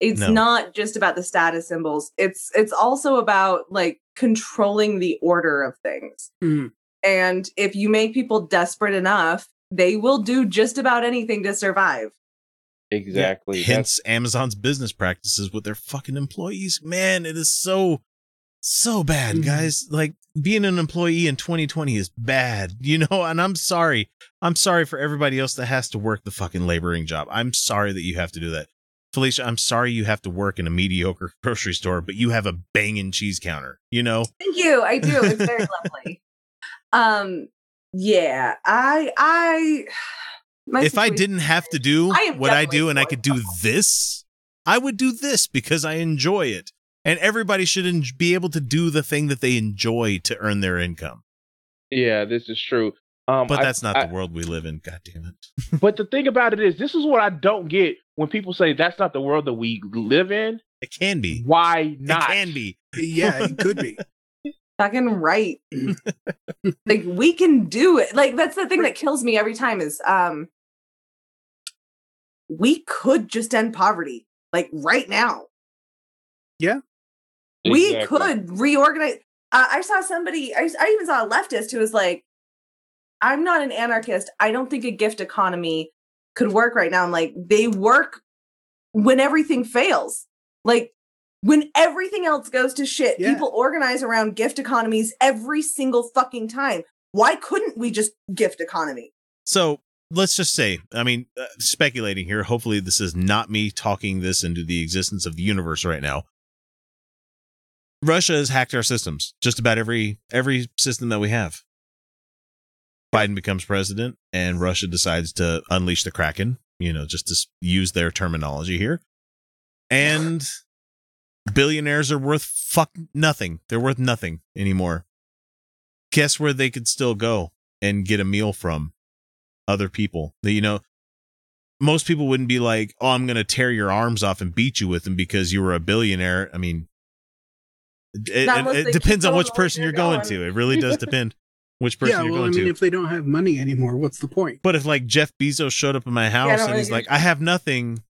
It's no. not just about the status symbols. It's it's also about like controlling the order of things. Mm. And if you make people desperate enough, they will do just about anything to survive. Exactly. Yeah. Hence That's- Amazon's business practices with their fucking employees. Man, it is so, so bad, mm. guys. Like being an employee in twenty twenty is bad, you know, and I'm sorry. I'm sorry for everybody else that has to work the fucking laboring job. I'm sorry that you have to do that. Felicia, I'm sorry you have to work in a mediocre grocery store, but you have a banging cheese counter, you know? Thank you. I do. It's very lovely. Um, yeah, I, I, my if I didn't have to do I what I do and I could do this, I would do this because I enjoy it. And everybody should en- be able to do the thing that they enjoy to earn their income. Yeah, this is true. Um, but I, that's not I, the world we live in. God damn it. But the thing about it is, this is what I don't get when people say that's not the world that we live in. It can be. Why not? It can be. Yeah, it could be. Fucking right. Like, we can do it. Like, that's the thing that kills me every time is um, we could just end poverty, like, right now. Yeah. We exactly. could reorganize. Uh, I saw somebody, I, I even saw a leftist who was like, I'm not an anarchist. I don't think a gift economy could work right now. I'm like, they work when everything fails. Like, when everything else goes to shit, yeah. people organize around gift economies every single fucking time. Why couldn't we just gift economy? So let's just say, I mean, uh, speculating here, hopefully this is not me talking this into the existence of the universe right now. Russia has hacked our systems, just about every every system that we have. Biden becomes president and Russia decides to unleash the Kraken, you know, just to use their terminology here. And billionaires are worth fuck nothing. They're worth nothing anymore. Guess where they could still go and get a meal from? Other people that, you know, most people wouldn't be like, oh, I'm going to tear your arms off and beat you with them because you were a billionaire. I mean, it, it, it depends on which person you're going to. It really does depend. Which person yeah, you're well, going I mean, to. If they don't have money anymore, what's the point? But if like Jeff Bezos showed up in my house yeah, and really he's like, I have nothing,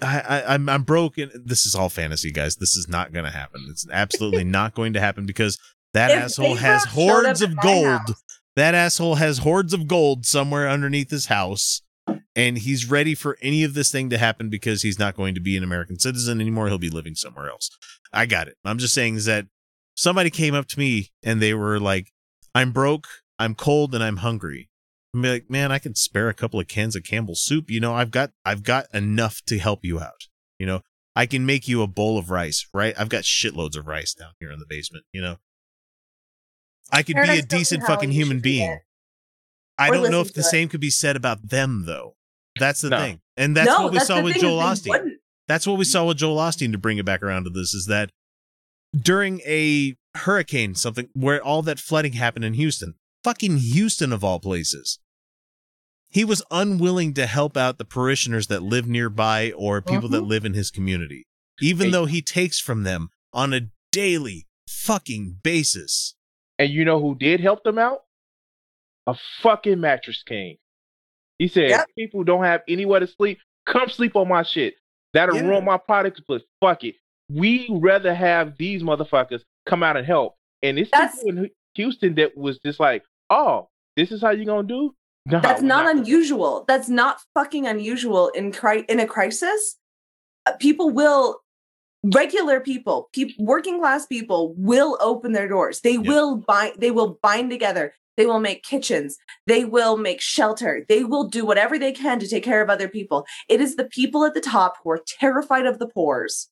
I, I, I'm I'm broken. This is all fantasy, guys. This is not going to happen. It's absolutely not going to happen because that if asshole Bezos has hordes of gold. House. That asshole has hordes of gold somewhere underneath his house. And he's ready for any of this thing to happen because he's not going to be an American citizen anymore. He'll be living somewhere else. I got it. I'm just saying is that somebody came up to me and they were like, I'm broke, I'm cold, and I'm hungry. I'm like, man, I can spare a couple of cans of Campbell's soup. You know, I've got I've got enough to help you out. You know, I can make you a bowl of rice, right? I've got shitloads of rice down here in the basement, you know. I could Paradise be a decent fucking human being. I don't know if the it. same could be said about them, though. That's the no. thing. And that's no, what we that's saw with Joel Osteen. Wouldn't. That's what we saw with Joel Osteen, to bring it back around to this, is that during a hurricane, something where all that flooding happened in Houston, fucking Houston of all places, he was unwilling to help out the parishioners that live nearby or people mm-hmm. that live in his community, even hey. though he takes from them on a daily fucking basis. And you know who did help them out? A fucking mattress king. He said, yep. people don't have anywhere to sleep. Come sleep on my shit. That'll yeah. ruin my product, but fuck it. We rather have these motherfuckers come out and help. And it's people in Houston that was just like, oh, this is how you're going to do? No, that's not, not unusual. That's not fucking unusual in cri- in a crisis. Uh, people will, regular people, pe- working class people will open their doors. They, yep. will buy, they will bind together. They will make kitchens. They will make shelter. They will do whatever they can to take care of other people. It is the people at the top who are terrified of the poors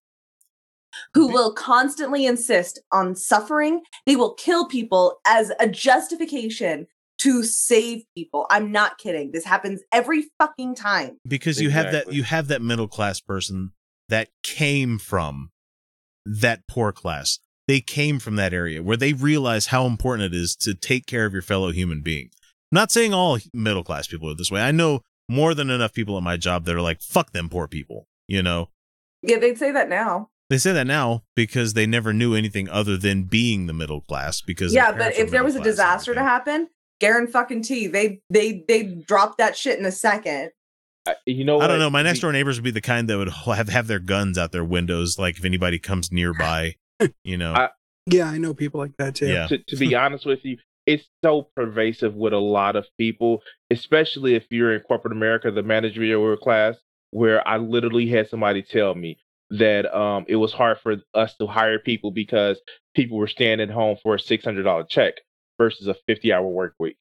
who will constantly insist on suffering. They will kill people as a justification to save people. I'm not kidding. This happens every fucking time. Because you exactly. have that you have that middle class person that came from that poor class. They came from that area where they realize how important it is to take care of your fellow human being. I'm not saying all middle class people are this way. I know more than enough people at my job that are like, fuck them poor people, you know? Yeah, they'd say that now. They say that now because they never knew anything other than being the middle class. Because yeah, but if there was a disaster to happen, Garen fucking T, they they they drop that shit in a second. I, you know, I don't know. My next door neighbors would be the kind that would have, have their guns out their windows, like if anybody comes nearby, you know. I, yeah, I know people like that too. Yeah. To, to be honest with you, it's so pervasive with a lot of people, especially if you're in corporate America, the managerial class, where I literally had somebody tell me that um, it was hard for us to hire people because people were staying at home for a six hundred dollars check versus a fifty hour work week.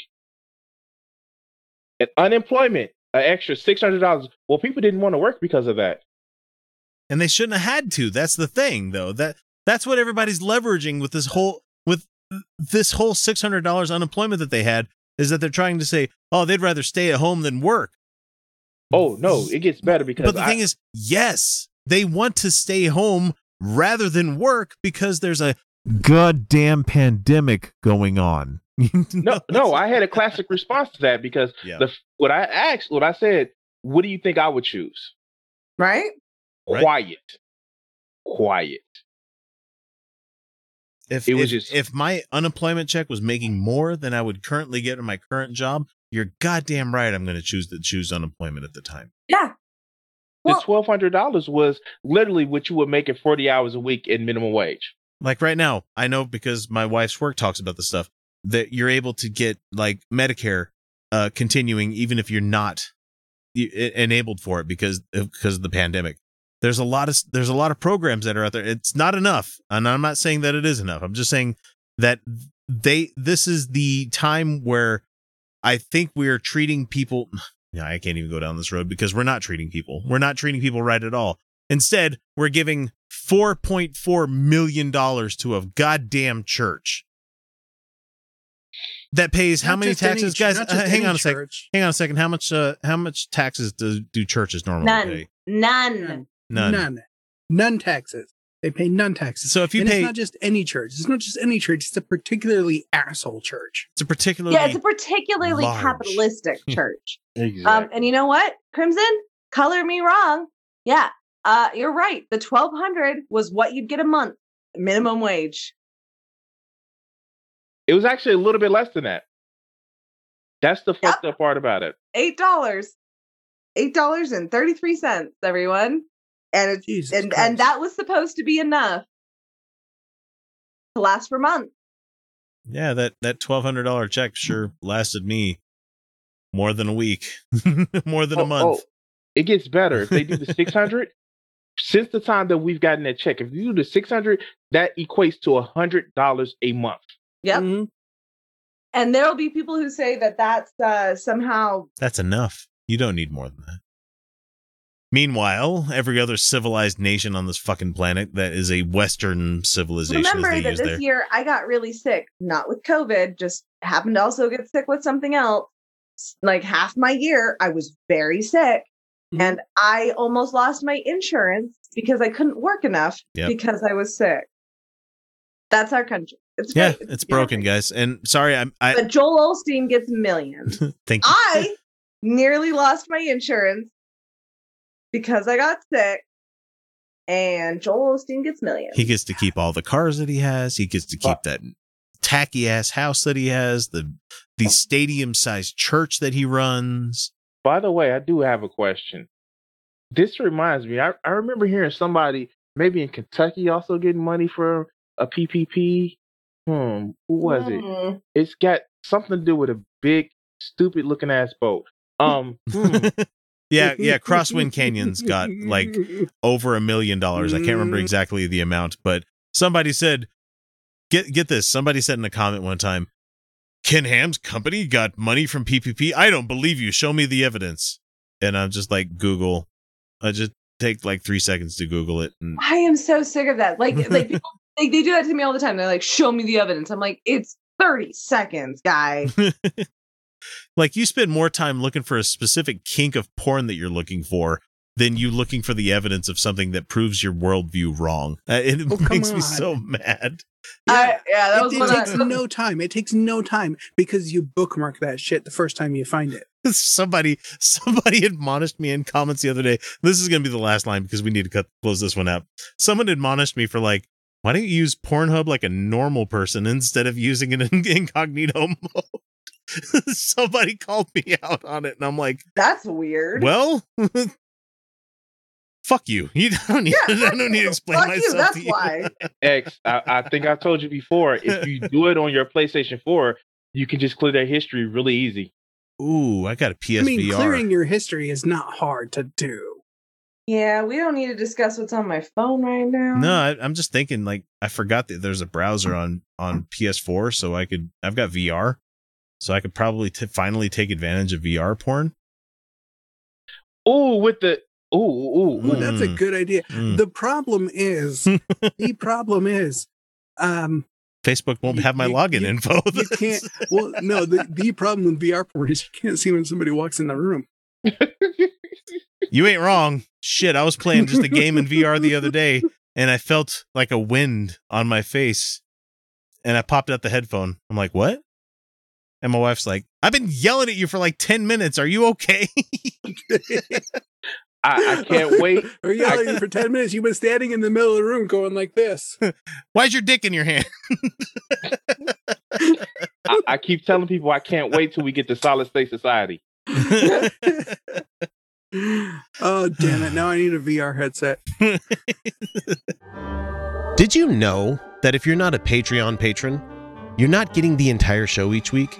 And unemployment, an extra six hundred dollars. Well, people didn't want to work because of that. And they shouldn't have had to. That's the thing, though. That that's what everybody's leveraging with this whole with this whole six hundred dollars unemployment that they had, is that they're trying to say, oh, they'd rather stay at home than work. Oh, no, it gets better because. But the I- thing is, yes, they want to stay home rather than work because there's a goddamn pandemic going on. no, no, I had a classic response to that because yeah. the, what I asked, what I said, what do you think I would choose? Right? Quiet. Right. Quiet. If, it was if, just, if my unemployment check was making more than I would currently get in my current job, you're goddamn right I'm going to choose to choose unemployment at the time. Yeah. The well, twelve hundred dollars was literally what you would make at forty hours a week in minimum wage. Like right now, I know because my wife's work talks about this stuff, that you're able to get like Medicare uh, continuing even if you're not enabled for it because because of the pandemic. There's a lot of there's a lot of programs that are out there. It's not enough, and I'm not saying that it is enough. I'm just saying that they this is the time where I think we are treating people. No, I can't even go down this road because we're not treating people. We're not treating people right at all. Instead, we're giving four point four million dollars to a goddamn church that pays how many taxes? Guys, hang on a second. Hang on a second. How much uh, how much taxes do, do churches normally pay? None. None. None. None taxes. They pay none taxes. So if you and pay, it's not just any church. It's not just any church. It's a particularly asshole church. It's a particularly yeah. It's a particularly large. Capitalistic church. Exactly. Um, and you know what, Crimson? Color me wrong. Yeah. Uh, you're right. The twelve hundred was what you'd get a month minimum wage. It was actually a little bit less than that. That's the fucked yep. up part about it. Eight dollars, eight dollars and thirty-three cents, everyone, and it's Jesus and Christ. And that was supposed to be enough to last for months. Yeah, that that twelve hundred dollars check sure lasted me more than a week, more than oh, a month. Oh. It gets better if they do the six hundred since the time that we've gotten that check. If you do the six hundred, that equates to one hundred dollars a month. Yep. Mm-hmm. And there will be people who say that that's uh, somehow. That's enough. You don't need more than that. Meanwhile, every other civilized nation on this fucking planet that is a Western civilization. Remember that this there. year I got really sick, not with COVID, just happened to also get sick with something else. Like half my year, I was very sick. And I almost lost my insurance because I couldn't work enough yep. because I was sick. That's our country. It's yeah, crazy. It's broken, yeah. guys. And sorry, I'm. I, but Joel Osteen gets millions. Thank you. I nearly lost my insurance because I got sick, and Joel Osteen gets millions. He gets to keep all the cars that he has. He gets to keep what? that tacky ass house that he has. The the stadium sized church that he runs. By the way, I do have a question. This reminds me, I, I remember hearing somebody, maybe in Kentucky, also getting money for a P P P. Hmm, who was mm. it? It's got something to do with a big, stupid looking ass boat. Um, hmm. Yeah, yeah. Crosswind Canyon's got like over a million dollars. I can't remember exactly the amount, but somebody said, get get this. Somebody said in a comment one time, Ken Ham's company got money from P P P. I don't believe you. Show me the evidence. And I'm just like, Google. I just take like three seconds to Google it. And- I am so sick of that. Like, like, people, like they do that to me all the time. They're like, show me the evidence. I'm like, it's thirty seconds, guy. Like, you spend more time looking for a specific kink of porn that you're looking for than you looking for the evidence of something that proves your worldview wrong. Uh, it oh, makes me so mad. Yeah, I, yeah that it, was it takes I, no time. It takes no time because you bookmark that shit the first time you find it. Somebody, somebody admonished me in comments the other day. This is going to be the last line because we need to cut close this one up. Someone admonished me for like, why don't you use Pornhub like a normal person instead of using an incognito mode? Somebody called me out on it, and I'm like, that's weird. Well, fuck you. You don't need. Yeah, I don't you. need to explain fuck myself. You, that's to you. why. X, I, I think I told you before. If you do it on your PlayStation four, you can just clear their history really easy. Ooh, I got a P S V R. I mean, clearing your history is not hard to do. Yeah, we don't need to discuss what's on my phone right now. No, I, I'm just thinking, like, I forgot that there's a browser on, on P S four, so I could, I've got V R, so I could probably t- finally take advantage of V R porn. Oh, with the, ooh, ooh, ooh. Mm. That's a good idea. Mm. The problem is, the problem is, um, Facebook won't you, have my you, login you, info. You can't, well, no, the, the problem with V R porn is you can't see when somebody walks in the room. You ain't wrong. Shit, I was playing just a game in V R the other day, and I felt like a wind on my face, and I popped out the headphone. I'm like, what? And my wife's like, I've been yelling at you for like ten minutes. Are you okay? I, I can't wait. Are you yelling at you for ten minutes? You've been standing in the middle of the room going like this. Why's your dick in your hand? I, I keep telling people I can't wait till we get to solid state society. Oh, damn it. Now I need a V R headset. Did you know that if you're not a Patreon patron, you're not getting the entire show each week?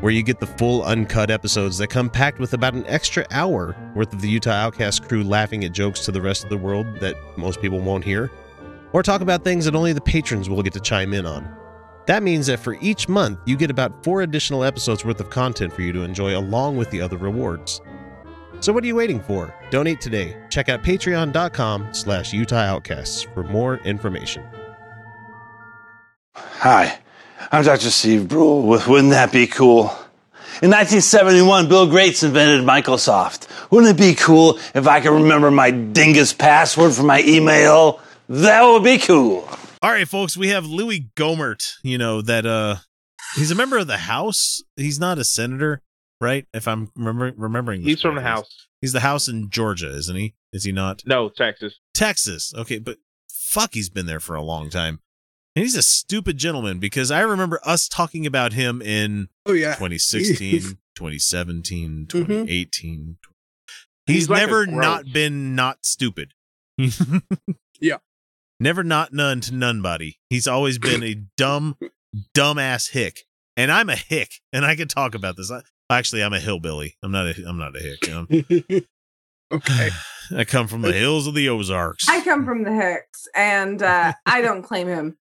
where you get the full uncut episodes that come packed with about an extra hour worth of the Utah Outcast crew laughing at jokes to the rest of the world that most people won't hear, or talk about things that only the patrons will get to chime in on. That means that for each month, you get about four additional episodes worth of content for you to enjoy along with the other rewards. So what are you waiting for? Donate today. Check out patreon.com slash Utah Outcasts for more information. Hi, I'm Doctor Steve Brule with Wouldn't That Be Cool? In nineteen seventy-one, Bill Gates invented Microsoft. Wouldn't it be cool if I could remember my dingus password for my email? That would be cool. All right, folks, we have Louis Gohmert, you know, that uh, he's a member of the House. He's not a senator. Right, if I'm remember- remembering, he's from the House. He's the House in Georgia, isn't he? Is he not? No, Texas. Texas. Okay, but fuck, he's been there for a long time, and he's a stupid gentleman because I remember us talking about him in oh yeah, twenty sixteen, twenty seventeen, twenty eighteen. Mm-hmm. He's, he's like never not been not stupid. Yeah, never not none to nonebody. He's always been a dumb, dumbass hick, and I'm a hick, and I could talk about this. I- Actually, I'm a hillbilly. I'm not a. I'm not a hick. You know? Okay. I come from the hills of the Ozarks. I come from the Hicks, and uh, I don't claim him.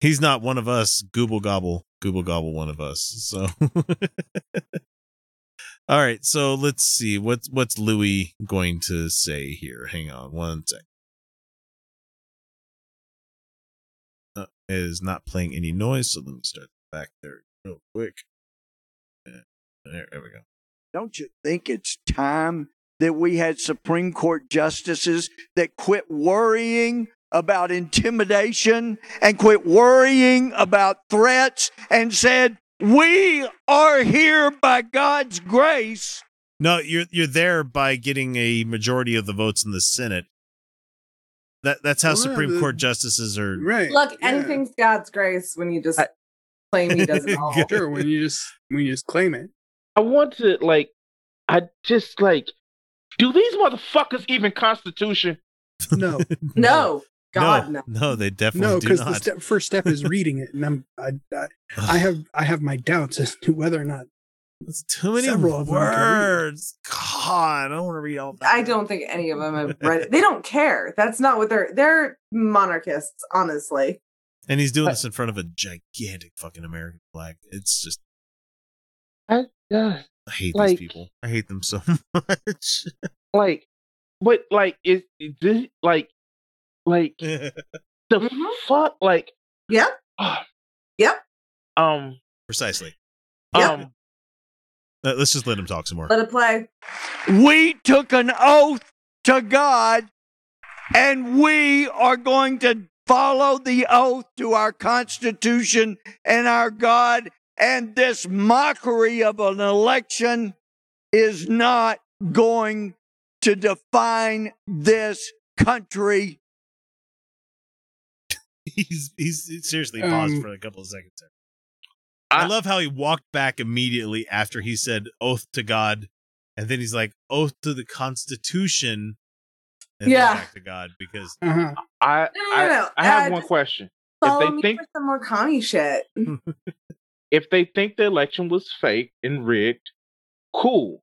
He's not one of us. Gooble gobble, Google gobble, one of us. So, all right. So let's see what's what's Louis going to say here. Hang on one sec. Uh, it is not playing any noise, so let me start back there real quick. There, there we go. Don't you think it's time that we had Supreme Court justices that quit worrying about intimidation and quit worrying about threats and said, we are here by God's grace? No, you're you're there by getting a majority of the votes in the Senate. That That's how well, Supreme the, Court justices are. Right. Look, yeah. Anything's God's grace when you just I, claim he doesn't all. Sure, when you just when you just claim it. I want to, like, I just, like, do these motherfuckers even Constitution? No. No. God, no, no, no they definitely no, do not. No, because the step, first step is reading it, and I'm, I, I, I have, I have my doubts as to whether or not. It's too many Several words. God, I don't want to read all that. I don't think any of them have read it. They don't care. That's not what they're, they're monarchists, honestly. And he's doing but, this in front of a gigantic fucking American flag. It's just, I, uh, I hate like, these people. I hate them so much. Like, what, like, is, is this, like, like, the mm-hmm. fuck, like. Yep. Uh, yep. Um. Precisely. Yep. Um. Let's just let him talk some more. Let it play. We took an oath to God, and we are going to follow the oath to our Constitution and our God. And this mockery of an election is not going to define this country. He's, he's seriously paused um, for a couple of seconds there. I love how he walked back immediately after he said oath to God, and then he's like oath to the Constitution, and yeah, back to God because uh-huh. I, no, no, no. I I have uh, one question. Follow if they me think for some more commie shit. If they think the election was fake and rigged, cool.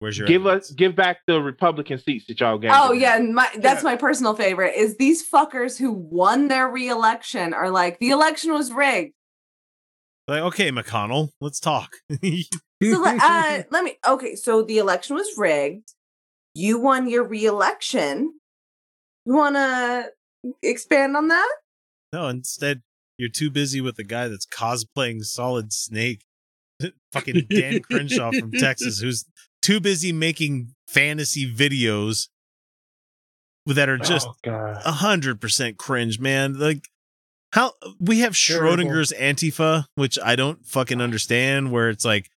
Where's your give evidence? us give back the Republican seats that y'all gave? Oh them. yeah, my, that's yeah. my personal favorite is these fuckers who won their re-election are like the election was rigged. Like, okay, McConnell, let's talk. so, uh, let me. Okay, so the election was rigged. You won your re-election. You want to expand on that? No, instead, you're too busy with the guy that's cosplaying Solid Snake. Fucking Dan Crenshaw from Texas, who's too busy making fantasy videos that are just one hundred percent cringe, man. Like, How we have Schrodinger's Antifa, which I don't fucking understand, where it's like,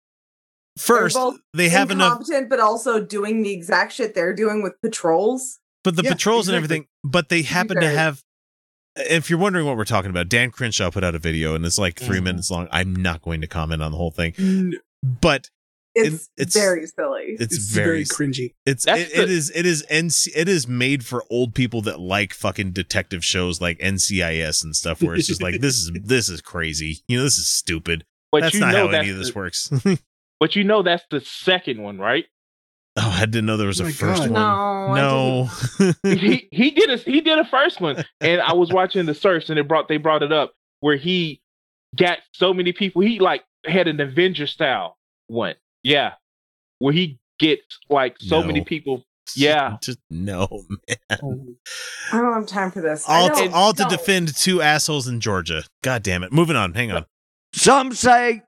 first, they have enough, but also doing the exact shit they're doing with patrols. But the yeah, patrols exactly. and everything, but they happen to have, if you're wondering what we're talking about, Dan Crenshaw put out a video and it's like three mm. minutes long. I'm not going to comment on the whole thing, mm. but it's, it, it's very silly. It's, it's very, very cringy. It's, it, the- it is, it is, N C, it is made for old people that like fucking detective shows like N C I S and stuff where it's just like, this is, this is crazy. You know, this is stupid. But that's you not know how that's any the, of this works. But you know, that's the second one, right? Oh, I didn't know there was oh a first God. one. No, no. he, he did a, he did a first one. And I was watching the search and it brought, they brought it up where he got so many people. He like had an Avenger style one. Yeah, where he gets like so no. many people. Yeah, just no, man. I don't have time for this. All, to, all to defend two assholes in Georgia. God damn it. Moving on. Hang on. Some say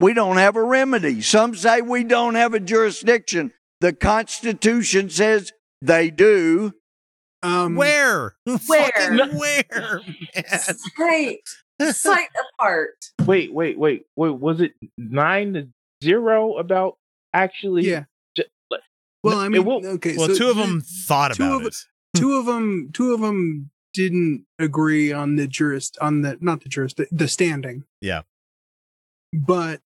we don't have a remedy. Some say we don't have a jurisdiction. The Constitution says they do. Um, where? Where? Where? Right. Sight apart. Wait, wait, wait, wait. Was it nine to? Zero about actually. Yeah. Just, well, I mean, okay. Well, so two of them thought two about of, it. Two of them, two of them didn't agree on the jurist on the not the jurist the, the standing. Yeah. But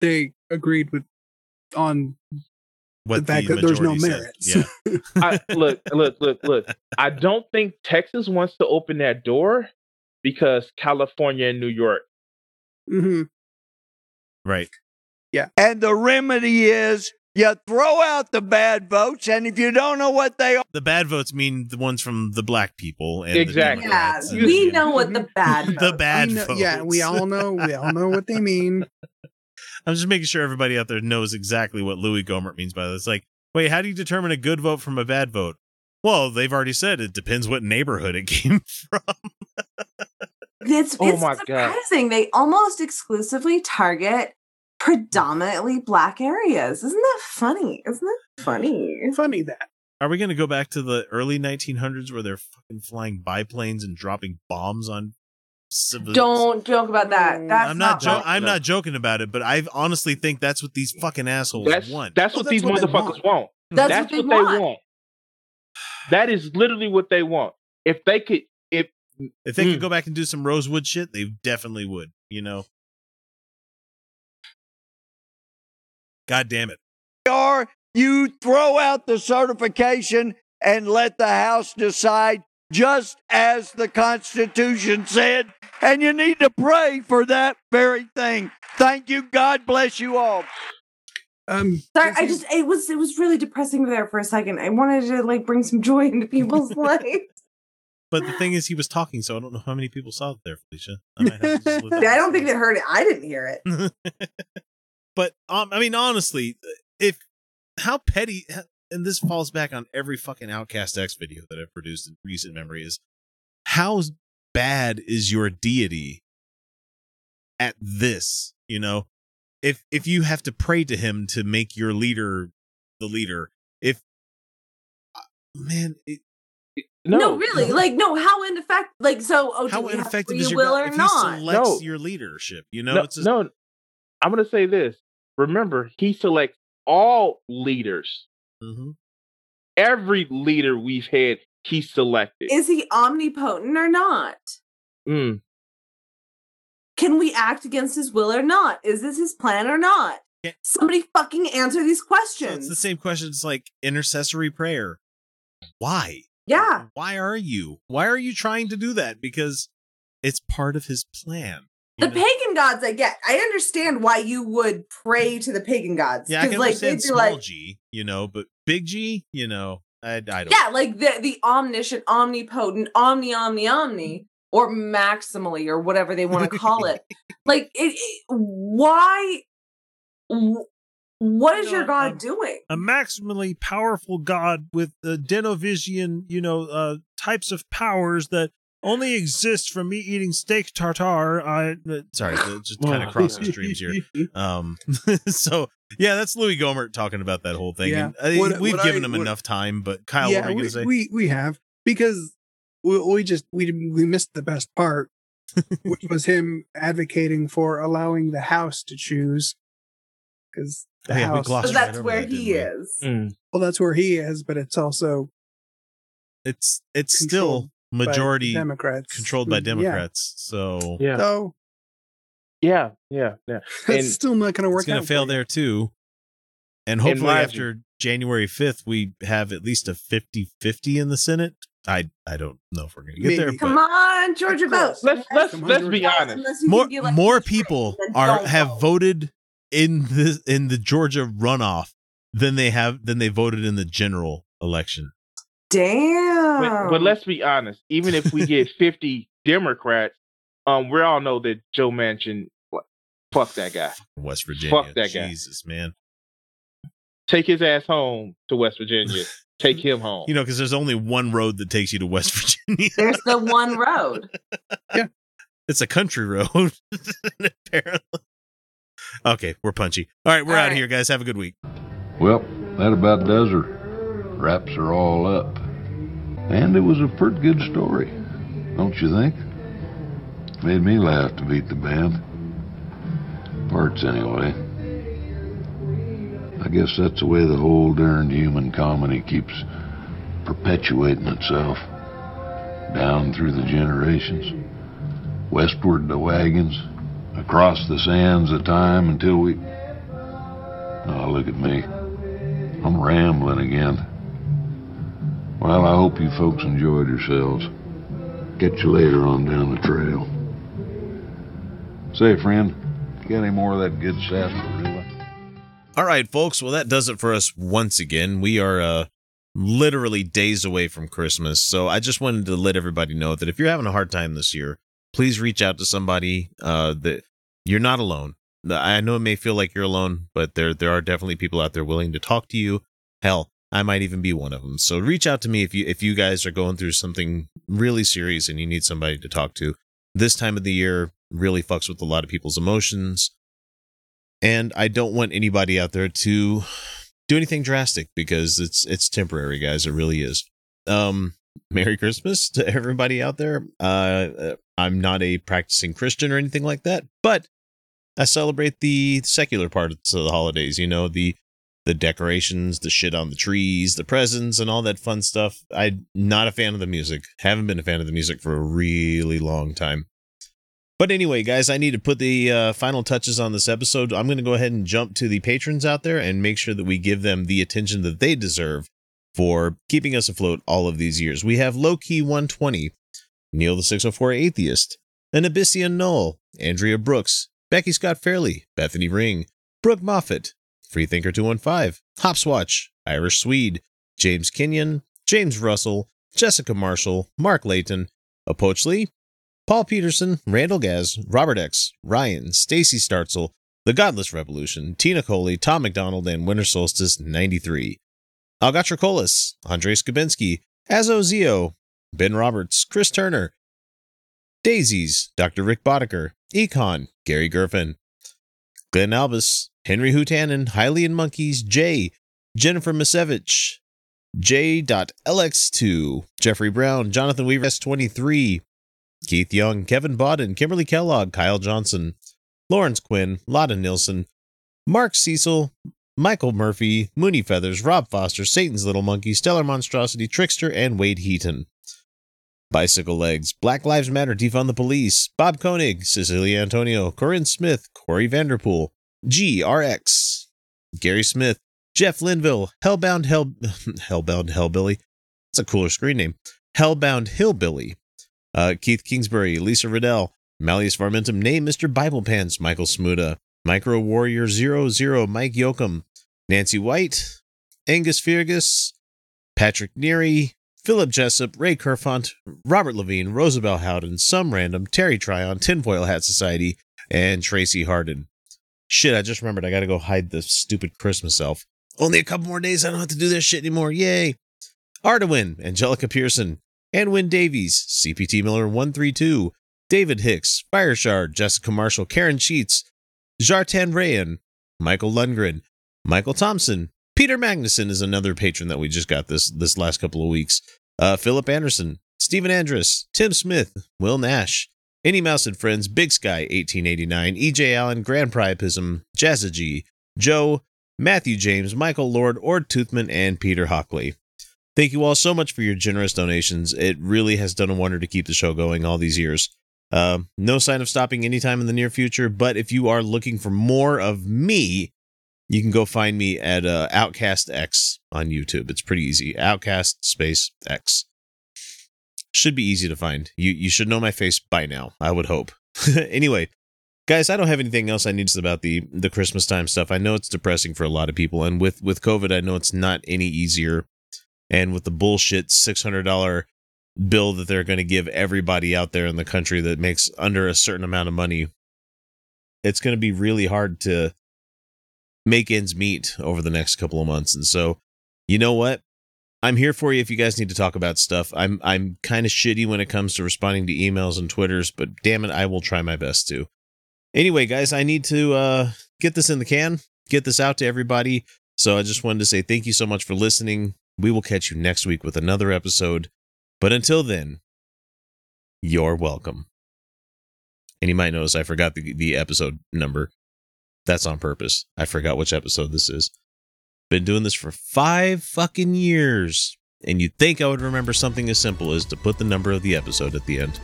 they agreed with on what the fact the that there's no merits. Said. Yeah. I, look, look, look, look. I don't think Texas wants to open that door because California and New York. Mm-hmm. Right. Yeah. And the remedy is you throw out the bad votes, and if you don't know what they are, the bad votes mean the ones from the black people. And exactly. The yeah, and we the, know what the bad votes. the bad know, votes. Yeah, we all know. We all know what they mean. I'm just making sure everybody out there knows exactly what Louis Gohmert means by this. Like, wait, how do you determine a good vote from a bad vote? Well, they've already said it depends what neighborhood it came from. it's, oh it's my surprising. God. They almost exclusively target predominantly black areas. Isn't that funny? Isn't that funny? Funny that. Are we going to go back to the early nineteen hundreds where they're fucking flying biplanes and dropping bombs on civilians? Don't joke about that. That's I'm not. not jo- I'm not joking about it. But I honestly think that's what these fucking assholes that's, want. That's oh, what that's these what motherfuckers want. want. That's, that's what, they, what want. they want. That is literally what they want. If they could, if if they mm. could go back and do some Rosewood shit, they definitely would. You know. God damn it. Or you throw out the certification and let the House decide just as the Constitution said. And you need to pray for that very thing. Thank you. God bless you all. Um, Sorry, I just, it was, it was really depressing there for a second. I wanted to like bring some joy into people's lives. But the thing is, he was talking, so I don't know how many people saw it there, Felicia. I, might have to just I don't think they heard it. I didn't hear it. But, um, I mean, honestly, if how petty, and this falls back on every fucking Outcast X video that I've produced in recent memory, is how bad is your deity at this, you know? If if you have to pray to him to make your leader the leader, if uh, man, it, it, no, no, really, no. like no, how in effect, like so, oh, how ineffective is your will or if not? He selects no. your leadership, you know. No, it's just, no, I'm gonna say this. Remember, he selects all leaders. Mm-hmm. Every leader we've had, he selected. Is he omnipotent or not? Hmm. Can we act against his will or not? Is this his plan or not? Yeah. Somebody fucking answer these questions. So it's the same questions like intercessory prayer. Why? Yeah. Why are you? Why are you trying to do that? Because it's part of his plan. The know? pagan gods, I get. I understand why you would pray to the pagan gods. Yeah, I can like, understand small like, G, you know, but big G, you know, I, I don't. Yeah, like the, the omniscient, omnipotent, omni, omni, omni. Or maximally, or whatever they want to call it. Like, it, it, why? W- what is you know, your God a, doing? A maximally powerful God with the uh, Denovision, you know, uh, types of powers that only exist from me eating steak tartare. I uh, sorry, just kind of crossing streams here. Um, so yeah, that's Louis Gohmert talking about that whole thing. Yeah. And, uh, what, we've what given I, him what, enough time, but Kyle, yeah, what are you going to say? We we have because. We, we just we we missed the best part, which was him advocating for allowing the House to choose, because the oh, yeah, House. So that's right where that, he is. Mm. Well, that's where he is, but it's also it's it's still majority by Democrats controlled by Democrats. Yeah. So yeah, so, yeah, yeah, yeah. It's still not going to work. It's going to fail there too, and hopefully after January fifth, we have at least a fifty-fifty in the Senate. I I don't know if we're gonna get Maybe. there. Come on, Georgia votes. Let's let's on, let's be honest. More like more people are have voted in the in the Georgia runoff than they have than they voted in the general election. Damn. But, but let's be honest. Even if we get fifty Democrats, um, we all know that Joe Manchin. Fuck that guy. West Virginia. Fuck that guy. Jesus, man. Take his ass home to West Virginia. Take him home. You know, because there's only one road that takes you to West Virginia. There's the one road. Yeah. It's a country road, apparently. Okay, we're punchy. All right, we're all out right. of here, guys. Have a good week. Well, that about does her. Wraps her all up. And it was a pretty good story, don't you think? Made me laugh to beat the band. Parts, anyway. I guess that's the way the whole darned human comedy keeps perpetuating itself. Down through the generations, westward the wagons, across the sands of time until we... Oh, look at me. I'm rambling again. Well, I hope you folks enjoyed yourselves. Catch you later on down the trail. Say, friend, got any more of that good sassafras? All right, folks. Well, that does it for us once again. We are uh, literally days away from Christmas. So I just wanted to let everybody know that if you're having a hard time this year, please reach out to somebody uh, that you're not alone. I know it may feel like you're alone, but there there are definitely people out there willing to talk to you. Hell, I might even be one of them. So reach out to me if you if you guys are going through something really serious and you need somebody to talk to. This time of the year really fucks with a lot of people's emotions. And I don't want anybody out there to do anything drastic because it's it's temporary, guys. It really is. Um, Merry Christmas to everybody out there. Uh, I'm not a practicing Christian or anything like that, but I celebrate the secular parts of the holidays. You know, the the decorations, the shit on the trees, the presents, and all that fun stuff. I'm not a fan of the music. Haven't been a fan of the music for a really long time. But anyway, guys, I need to put the uh, final touches on this episode. I'm going to go ahead and jump to the patrons out there and make sure that we give them the attention that they deserve. for keeping us afloat all of these years. We have Low-Key one twenty, Neil the six oh four Atheist, An Abyssian Null, Andrea Brooks, Becky Scott Fairley, Bethany Ring, Brooke Moffat, Freethinker two one five, Hopswatch, Irish Swede, James Kenyon, James Russell, Jessica Marshall, Mark Layton, Apochley, Paul Peterson, Randall Gaz, Robert X, Ryan, Stacy Startzel, The Godless Revolution, Tina Coley, Tom McDonald, and Winter Solstice ninety-three. Algatracolis, Andre Skabinski, Azozio, Ben Roberts, Chris Turner, Daisies, Doctor Rick Boddicker, Econ, Gary Gerfin, Glenn Albus, Henry Hutanen, Hylian Monkeys, Jay, Jennifer Misevich, J L X two, Jeffrey Brown, Jonathan Weaver S twenty-three, Keith Young, Kevin Bodden, Kimberly Kellogg, Kyle Johnson, Lawrence Quinn, Lotta Nilsson, Mark Cecil, Michael Murphy, Mooney Feathers, Rob Foster, Satan's Little Monkey, Stellar Monstrosity, Trickster, and Wade Heaton. Bicycle Legs, Black Lives Matter, Defund the Police, Bob Koenig, Cecilia Antonio, Corinne Smith, Corey Vanderpool, G R X, Gary Smith, Jeff Linville, Hellbound Hell Hellbound Hellbilly. That's a cooler screen name. Hellbound Hillbilly. Uh, Keith Kingsbury, Lisa Riddell, Malleus Varmentum, Name Mister Bible Pants, Michael Smuda, Micro Warrior zero zero, Mike Yoakum, Nancy White, Angus Fergus, Patrick Neary, Philip Jessup, Ray Kerfont, Robert Levine, Rosabelle Howden, Some Random, Terry Tryon, Tinfoil Hat Society, and Tracy Harden. Shit, I just remembered I gotta go hide the stupid Christmas elf. Only a couple more days, I don't have to do this shit anymore, yay! Ardwin, Angelica Pearson, Anwin Davies, C P T Miller one three two, David Hicks, Fireshard, Jessica Marshall, Karen Sheets, Jartan Rayan, Michael Lundgren, Michael Thompson, Peter Magnuson is another patron that we just got this this last couple of weeks. Uh, Philip Anderson, Stephen Andrus, Tim Smith, Will Nash, Any Mouse and Friends, Big Sky eighteen eighty-nine, E J Allen, Grand Priapism, Jazzy, Joe, Matthew James, Michael Lord, Ord Toothman, and Peter Hockley. Thank you all so much for your generous donations. It really has done a wonder to keep the show going all these years. Uh, no sign of stopping anytime in the near future, but if you are looking for more of me, you can go find me at uh, Outcast X on YouTube. It's pretty easy. Outcast space X. Should be easy to find. You you should know my face by now, I would hope. Anyway, guys, I don't have anything else I need to say about the, the Christmas time stuff. I know it's depressing for a lot of people, and with, with COVID, I know it's not any easier. And with the bullshit six hundred dollars bill that they're going to give everybody out there in the country that makes under a certain amount of money, it's going to be really hard to make ends meet over the next couple of months. And so, you know what? I'm here for you if you guys need to talk about stuff. I'm I'm kind of shitty when it comes to responding to emails and Twitters, but damn it, I will try my best to. Anyway, guys, I need to uh, get this in the can, get this out to everybody. So I just wanted to say thank you so much for listening. We will catch you next week with another episode. But until then, you're welcome. And you might notice I forgot the, the episode number. That's on purpose. I forgot which episode this is. Been doing this for five fucking years, and you'd think I would remember something as simple as to put the number of the episode at the end.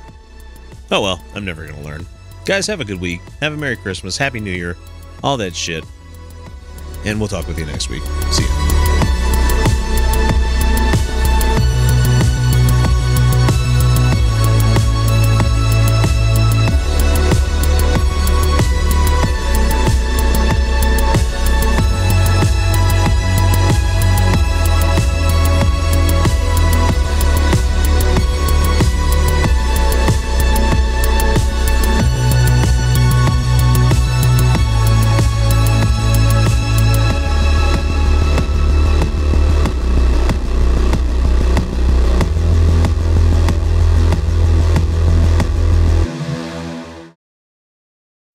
Oh well, I'm never going to learn. Guys, have a good week. Have a Merry Christmas, Happy New Year, all that shit. And we'll talk with you next week. See ya.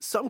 Some